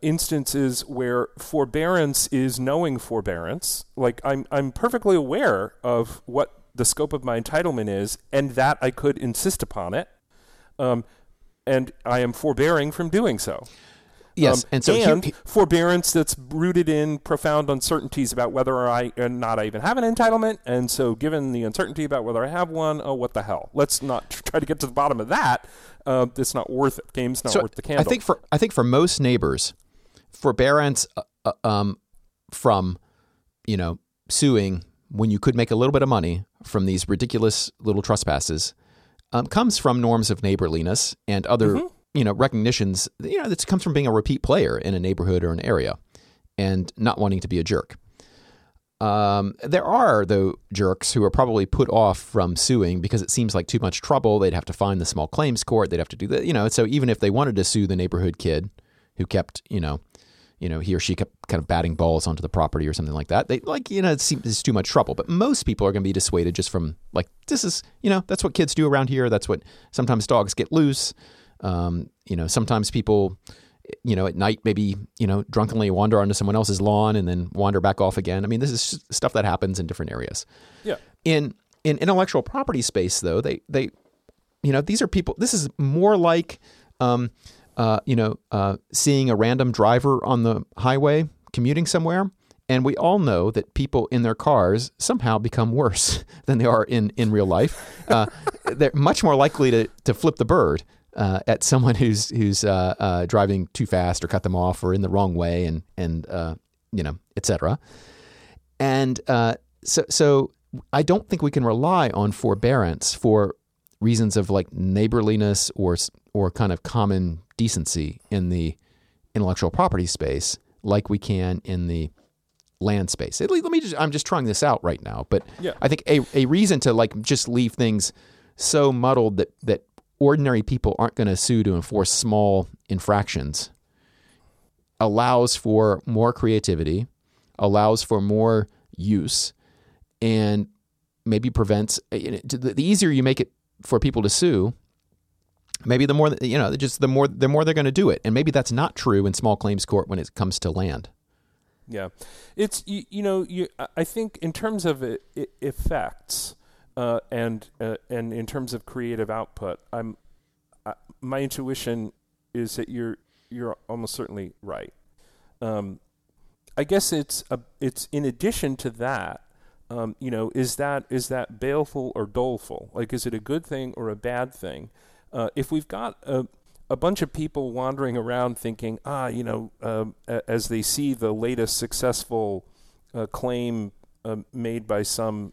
instances where forbearance is knowing forbearance. Like, I'm perfectly aware of what the scope of my entitlement is, and that I could insist upon it, and I am forbearing from doing so. Yes, and forbearance that's rooted in profound uncertainties about whether or not I even have an entitlement, and so given the uncertainty about whether I have one, oh, what the hell? Let's not try to get to the bottom of that. It's not worth it. Game's not worth the candle. I think for most neighbors, forbearance from, you know, suing when you could make a little bit of money from these ridiculous little trespasses comes from norms of neighborliness and other. Mm-hmm. You know, recognitions, you know, that comes from being a repeat player in a neighborhood or an area and not wanting to be a jerk. There are, though, jerks who are probably put off from suing because it seems like too much trouble. They'd have to find the small claims court. They'd have to do that. You know, so even if they wanted to sue the neighborhood kid who kept, you know, he or she kept kind of batting balls onto the property or something like that, they, like, you know, it seems it's too much trouble. But most people are going to be dissuaded just from, like, this is, you know, that's what kids do around here. That's what, sometimes dogs get loose. You know, sometimes people, you know, at night maybe, you know, drunkenly wander onto someone else's lawn and then wander back off again. I mean, this is stuff that happens in different areas. Yeah. In intellectual property space, though, they, you know, these are people. This is more like, you know, seeing a random driver on the highway commuting somewhere. And we all know that people in their cars somehow become worse than they are in real life. They're much more likely to flip the bird at someone who's driving too fast or cut them off or in the wrong way and you know, et cetera. And so I don't think we can rely on forbearance for reasons of like neighborliness or kind of common decency in the intellectual property space like we can in the land space. At least, I'm just trying this out right now, but yeah. I think a reason to like just leave things so muddled that ordinary people aren't going to sue to enforce small infractions allows for more creativity, allows for more use, and maybe prevents, you know, the easier you make it for people to sue, maybe the more, you know, just the more they're going to do it. And maybe that's not true in small claims court when it comes to land. Yeah. It's, you know, I think in terms of effects, and in terms of creative output, my intuition is that you're almost certainly right. I guess it's in addition to that, is that baleful or doleful? Like, is it a good thing or a bad thing? If we've got a bunch of people wandering around thinking, as they see the latest successful claim made by some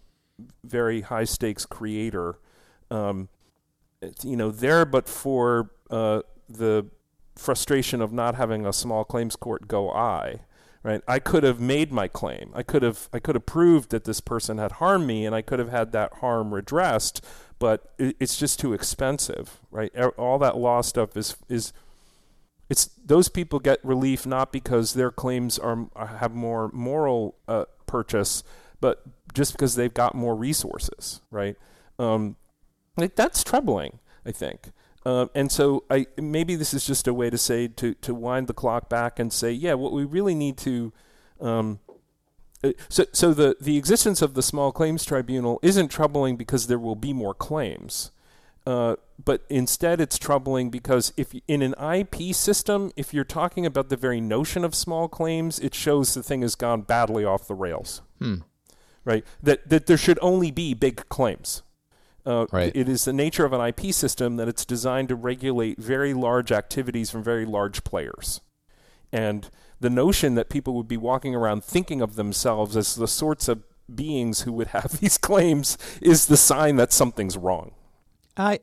very high stakes creator, there but for the frustration of not having a small claims court go I, right? I could have made my claim. I could have proved that this person had harmed me, and I could have had that harm redressed. But it's just too expensive, right? All that law stuff is it's those people get relief not because their claims have more moral purchase, but just because they've got more resources, right? Like that's troubling, I think. And so maybe this is just a way to say to wind the clock back and say, yeah, what we really need to the existence of the small claims tribunal isn't troubling because there will be more claims, but instead it's troubling because if in an IP system, if you're talking about the very notion of small claims, it shows the thing has gone badly off the rails, right? That there should only be big claims. Right. It is the nature of an IP system that it's designed to regulate very large activities from very large players. And the notion that people would be walking around thinking of themselves as the sorts of beings who would have these claims is the sign that something's wrong. I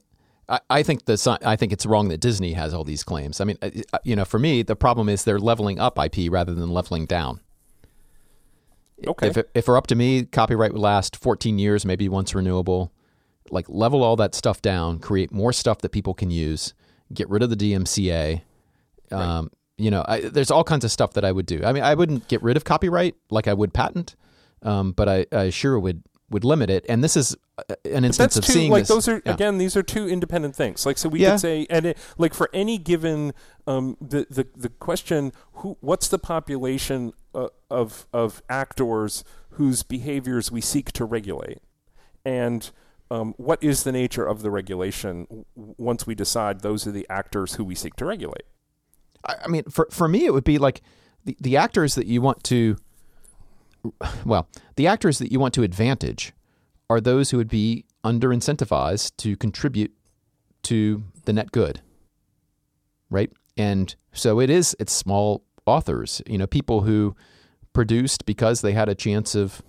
think it's wrong that Disney has all these claims. I mean, for me, the problem is they're leveling up IP rather than leveling down. Okay. If it were up to me, copyright would last 14 years, maybe once renewable. Like, level all that stuff down, create more stuff that people can use, get rid of the DMCA. Right. There's all kinds of stuff that I would do. I mean, I wouldn't get rid of copyright like I would patent, but I sure would limit it. And this is an instance of seeing like this. Those are, again, these are two independent things. Like, so we could say, and for any given, the question, what's the population of actors whose behaviors we seek to regulate? And what is the nature of the regulation once we decide those are the actors who we seek to regulate? I mean, for me, it would be like the actors that you want to, the actors that you want to advantage are those who would be under-incentivized to contribute to the net good, right? And so it's small authors, people who produced because they had a chance of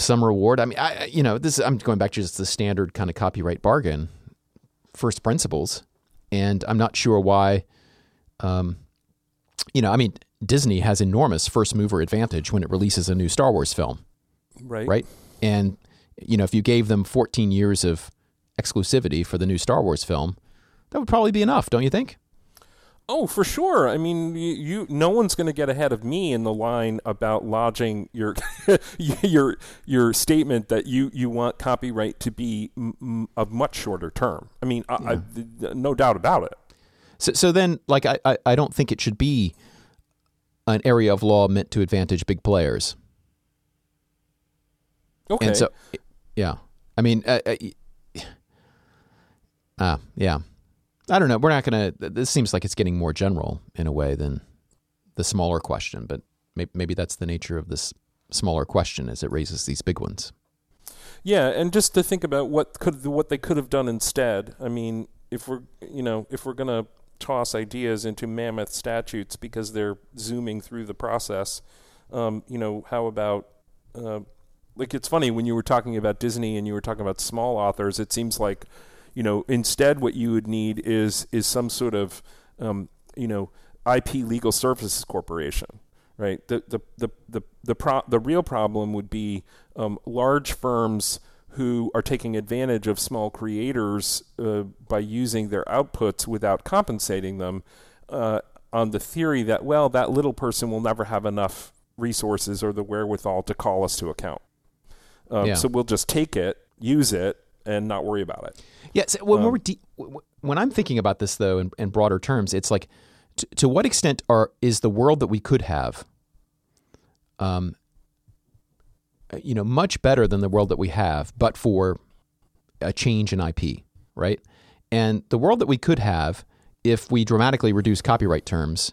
some reward. I mean, I'm going back to just the standard kind of copyright bargain, first principles. And I'm not sure why, Disney has enormous first mover advantage when it releases a new Star Wars film. Right. Right. And, if you gave them 14 years of exclusivity for the new Star Wars film, that would probably be enough. Don't you think? Oh, for sure. I mean, no one's going to get ahead of me in the line about lodging your your statement that you want copyright to be a much shorter term. I mean, I no doubt about it. So then, like, I don't think it should be an area of law meant to advantage big players. Okay. And so, yeah. I mean, yeah. I don't know. We're not going to... This seems like it's getting more general in a way than the smaller question, but maybe that's the nature of this smaller question as it raises these big ones. Yeah, and just to think about what they could have done instead. I mean, if we're going to toss ideas into mammoth statutes because they're zooming through the process, how about... like, it's funny, when you were talking about Disney and you were talking about small authors, it seems like... instead what you would need is some sort of, IP legal services corporation, right? The real problem would be large firms who are taking advantage of small creators by using their outputs without compensating them on the theory that, well, that little person will never have enough resources or the wherewithal to call us to account. So we'll just take it, use it, and not worry about it. Yes. Yeah, so when I'm thinking about this, though, in broader terms, it's like, to what extent is the world that we could have, much better than the world that we have, but for a change in IP, right? And the world that we could have, if we dramatically reduce copyright terms,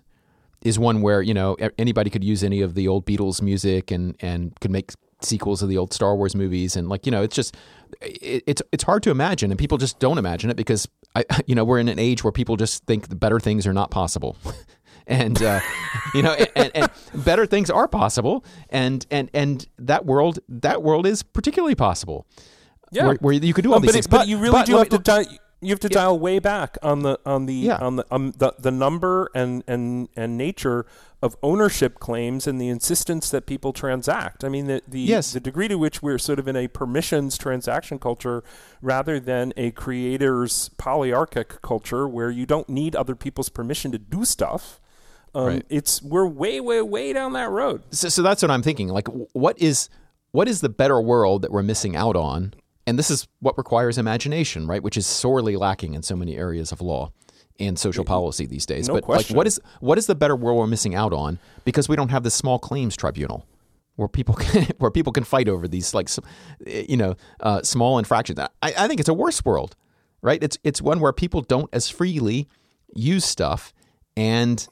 is one where, you know, anybody could use any of the old Beatles music and could make sequels of the old Star Wars movies. And, like, you know, it's just, it's hard to imagine, and people just don't imagine it because, you know, we're in an age where people just think the better things are not possible. And, you know, and better things are possible. And that world is particularly possible. Yeah. Where you could do all these things. But you really have to dial way back on the number and nature of ownership claims and the insistence that people transact. I mean, the degree to which we're sort of in a permissions transaction culture rather than a creator's polyarchic culture where you don't need other people's permission to do stuff. Right. We're way, way, way down that road. So that's what I'm thinking. Like, what is the better world that we're missing out on? And this is what requires imagination, right? Which is sorely lacking in so many areas of law and social policy these days. No question. Like, what is the better world we're missing out on? Because we don't have this small claims tribunal where people can fight over these, like, you know, small infractions. I think it's a worse world, right? It's one where people don't as freely use stuff and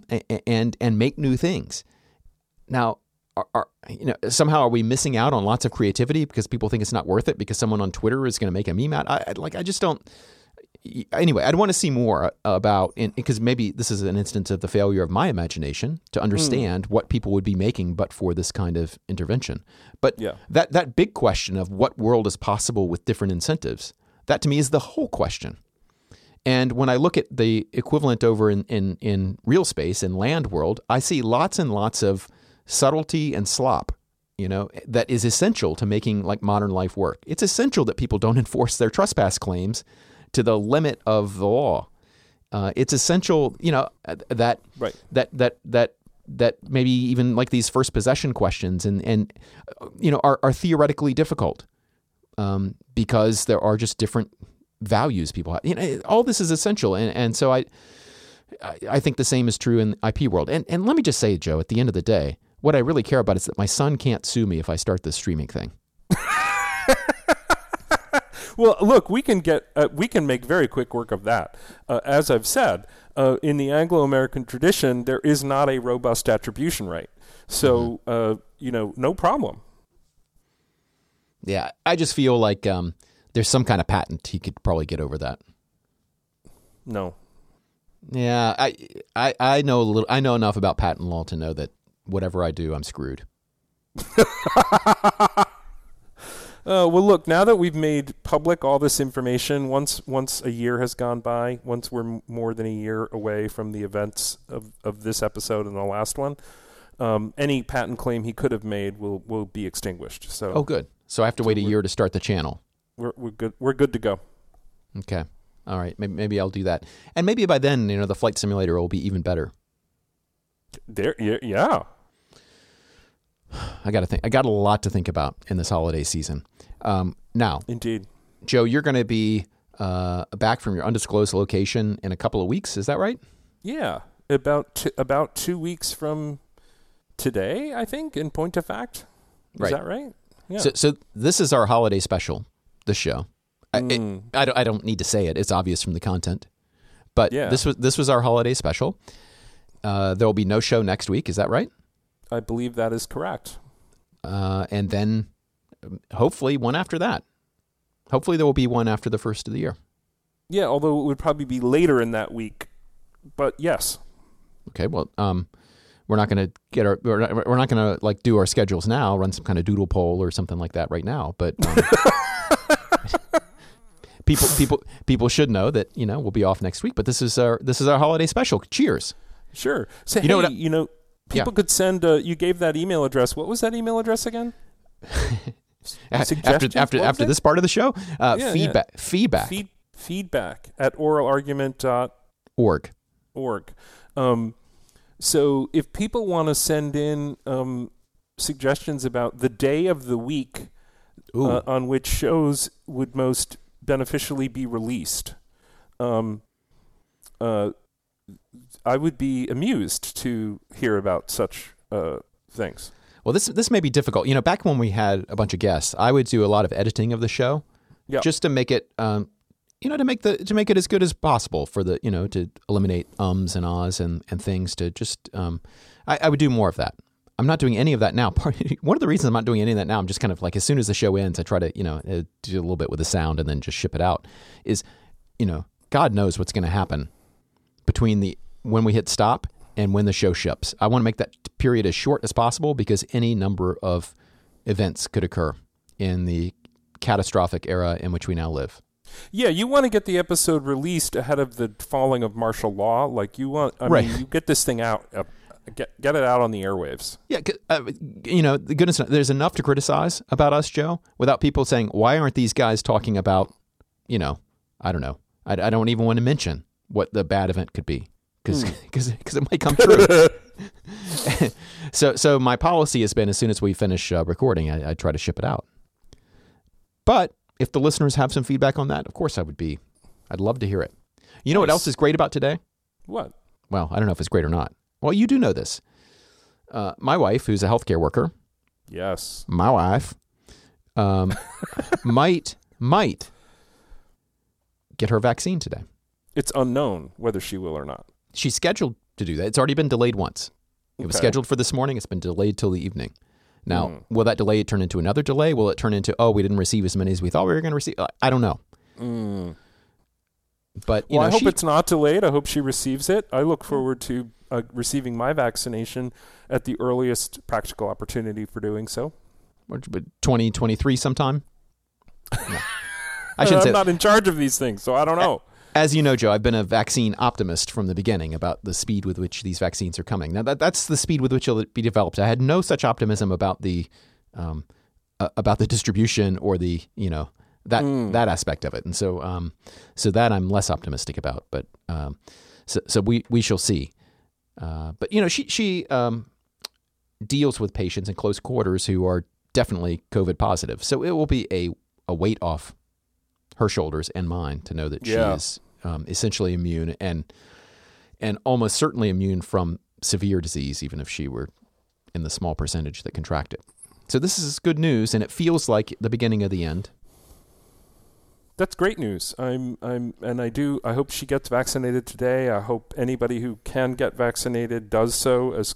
make new things. Now, are we missing out on lots of creativity because people think it's not worth it because someone on Twitter is going to make a meme out? I just don't. Anyway, I'd want to see more about, because maybe this is an instance of the failure of my imagination to understand what people would be making but for this kind of intervention. But that big question of what world is possible with different incentives, that to me is the whole question. And when I look at the equivalent over in real space and land world, I see lots and lots of subtlety and slop, you know, that is essential to making, like, modern life work. It's essential that people don't enforce their trespass claims to the limit of the law. It's essential, you know, that right. that maybe even, like, these first possession questions and you know are theoretically difficult because there are just different values people have. You know, all this is essential, and so I think the same is true in the IP world. And let me just say, Joe, at the end of the day, what I really care about is that my son can't sue me if I start this streaming thing. Well, look, we can make very quick work of that. As I've said, in the Anglo-American tradition, there is not a robust attribution right. So, you know, no problem. Yeah, I just feel like there's some kind of patent he could probably get over that. No. Yeah, I know a little. I know enough about patent law to know that. Whatever I do, I'm screwed. Well, look, now that we've made public all this information, once a year has gone by, once we're more than a year away from the events of this episode and the last one, any patent claim he could have made will be extinguished. So, oh, good. So I have to wait a year to start the channel. We're good. We're good to go. Okay. All right. Maybe I'll do that, and maybe by then, you know, the flight simulator will be even better. There. Yeah. I got to think. I got a lot to think about in this holiday season. Now, indeed, Joe, you're going to be back from your undisclosed location in a couple of weeks. Is that right? Yeah, about 2 weeks from today, I think. In point of fact, is that right? Yeah. So this is our holiday special. The show. I don't need to say it. It's obvious from the content. But this was our holiday special. There will be no show next week. Is that right? I believe that is correct. And then hopefully one after that. Hopefully there will be one after the first of the year. Yeah, although it would probably be later in that week. But yes. Okay, well, we're not going to get our we're not going to, like, do our schedules now, run some kind of doodle poll or something like that right now, but people should know that, you know, we'll be off next week, but this is our holiday special. Cheers. Sure. So, you know, hey, you know, people could send, you gave that email address. What was that email address again? after this part of the show? Feedback at oralargument.org. So if people want to send in suggestions about the day of the week on which shows would most beneficially be released, I would be amused to hear about such things. Well, this may be difficult. You know, back when we had a bunch of guests, I would do a lot of editing of the show just to make it you know, to make it as good as possible for the, you know, to eliminate ums and ahs and things to just, I would do more of that. I'm not doing any of that now. One of the reasons I'm not doing any of that now, I'm just kind of like, as soon as the show ends, I try to, you know, do a little bit with the sound and then just ship it out, is, you know, God knows what's going to happen between when we hit stop and when the show ships. I want to make that period as short as possible because any number of events could occur in the catastrophic era in which we now live. Yeah, you want to get the episode released ahead of the falling of martial law. Like you want, I mean, you get this thing out, get it out on the airwaves. Yeah, you know, goodness, there's enough to criticize about us, Joe, without people saying, why aren't these guys talking about, you know, I don't know. I don't even want to mention what the bad event could be because it might come true. So my policy has been, as soon as we finish recording, I try to ship it out. But if the listeners have some feedback on that, of course I'd love to hear it. You know what else is great about today? What? Well, I don't know if it's great or not. Well, you do know this. My wife, who's a healthcare worker. Yes. My wife might get her vaccine today. It's unknown whether she will or not. She's scheduled to do that. It's already been delayed once. It was scheduled for this morning. It's been delayed till the evening. Now, will that delay turn into another delay? Will it turn into, oh, we didn't receive as many as we thought we were going to receive? I don't know. But you know, I hope it's not delayed. I hope she receives it. I look forward to receiving my vaccination at the earliest practical opportunity for doing so. 2023 sometime? No. I shouldn't say I'm not in charge of these things, so I don't know. As you know, Joe, I've been a vaccine optimist from the beginning about the speed with which these vaccines are coming. Now, that's the speed with which it'll be developed. I had no such optimism about the distribution or the, you know, that aspect of it. And so, that I'm less optimistic about. But so we shall see. But you know, she deals with patients in close quarters who are definitely COVID positive. So it will be a weight off her shoulders and mine to know that she is essentially immune and almost certainly immune from severe disease, even if she were in the small percentage that contract it. So this is good news, and it feels like the beginning of the end. That's great news. I hope she gets vaccinated today. I hope anybody who can get vaccinated does so as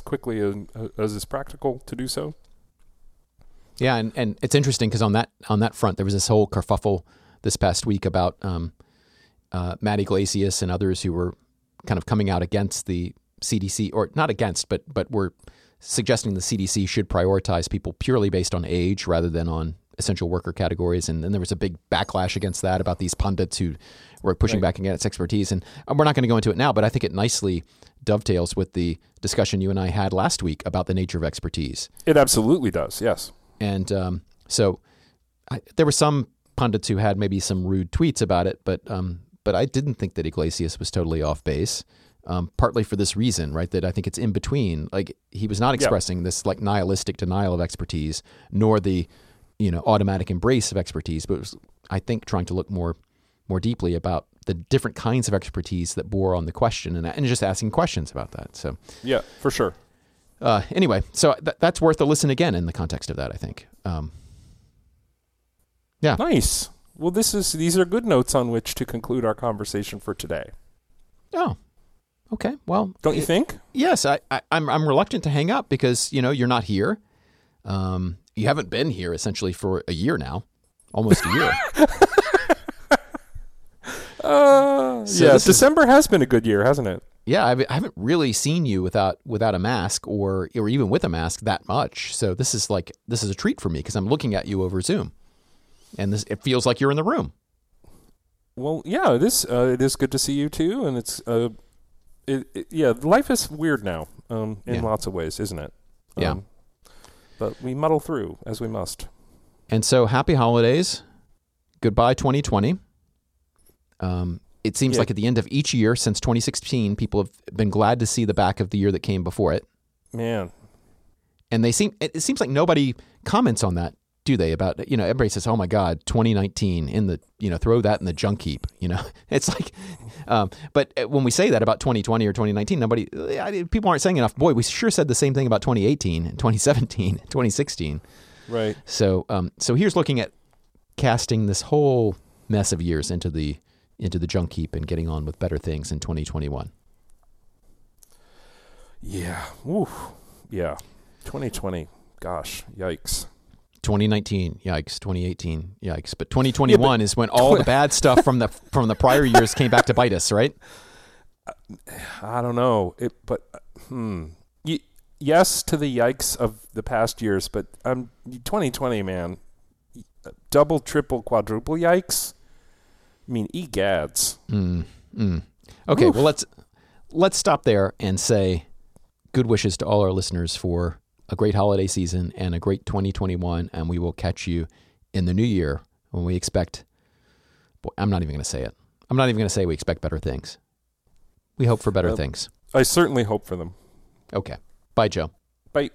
quickly as is practical to do so. Yeah, and it's interesting because on that front, there was this whole kerfuffle this past week about Matt Iglesias and others who were kind of coming out against the CDC, or not against, but were suggesting the CDC should prioritize people purely based on age rather than on essential worker categories. And then there was a big backlash against that about these pundits who were pushing back against expertise. And we're not going to go into it now, but I think it nicely dovetails with the discussion you and I had last week about the nature of expertise. It absolutely does, yes. And so there were some pundits who had maybe some rude tweets about it, but I didn't think that Iglesias was totally off base, partly for this reason, right, that I think it's in between. Like, he was not expressing this, like, nihilistic denial of expertise, nor the, you know, automatic embrace of expertise, but it was, I think, trying to look more deeply about the different kinds of expertise that bore on the question and just asking questions about that. So yeah, for sure. Anyway, so that's worth a listen again in the context of that, I think. Yeah. Nice. Well, these are good notes on which to conclude our conversation for today. Oh, okay. Well, don't you think? Yes, I'm reluctant to hang up because, you know, you're not here. You haven't been here essentially for a year now, almost a year. December has been a good year, hasn't it? Yeah, I haven't really seen you without a mask or even with a mask that much. So this is a treat for me because I'm looking at you over Zoom, and it feels like you're in the room. Well, yeah, it is good to see you too, and it's life is weird now in lots of ways, isn't it? But we muddle through as we must. And so, happy holidays, goodbye 2020. It seems like at the end of each year since 2016, people have been glad to see the back of the year that came before it. Man. And it seems like nobody comments on that, do they? About, you know, everybody says, oh my God, 2019 in the, you know, throw that in the junk heap, you know, it's like, but when we say that about 2020 or 2019, people aren't saying enough. Boy, we sure said the same thing about 2018 and 2017, 2016. Right. So here's looking at casting this whole mess of years into the junk heap and getting on with better things in 2021. Yeah. Oof. Yeah. 2020. Gosh. Yikes. 2019. Yikes. 2018. Yikes. But 2021 is when all the bad stuff from the prior years came back to bite us, right? I don't know. Yes to the yikes of the past years, but 2020, man, double, triple, quadruple yikes. I mean, egads. Okay, oof. Well, let's stop there and say good wishes to all our listeners for a great holiday season and a great 2021, and we will catch you in the new year when we expect... Boy, I'm not even going to say it. I'm not even going to say we expect better things. We hope for better things. I certainly hope for them. Okay. Bye, Joe. Bye.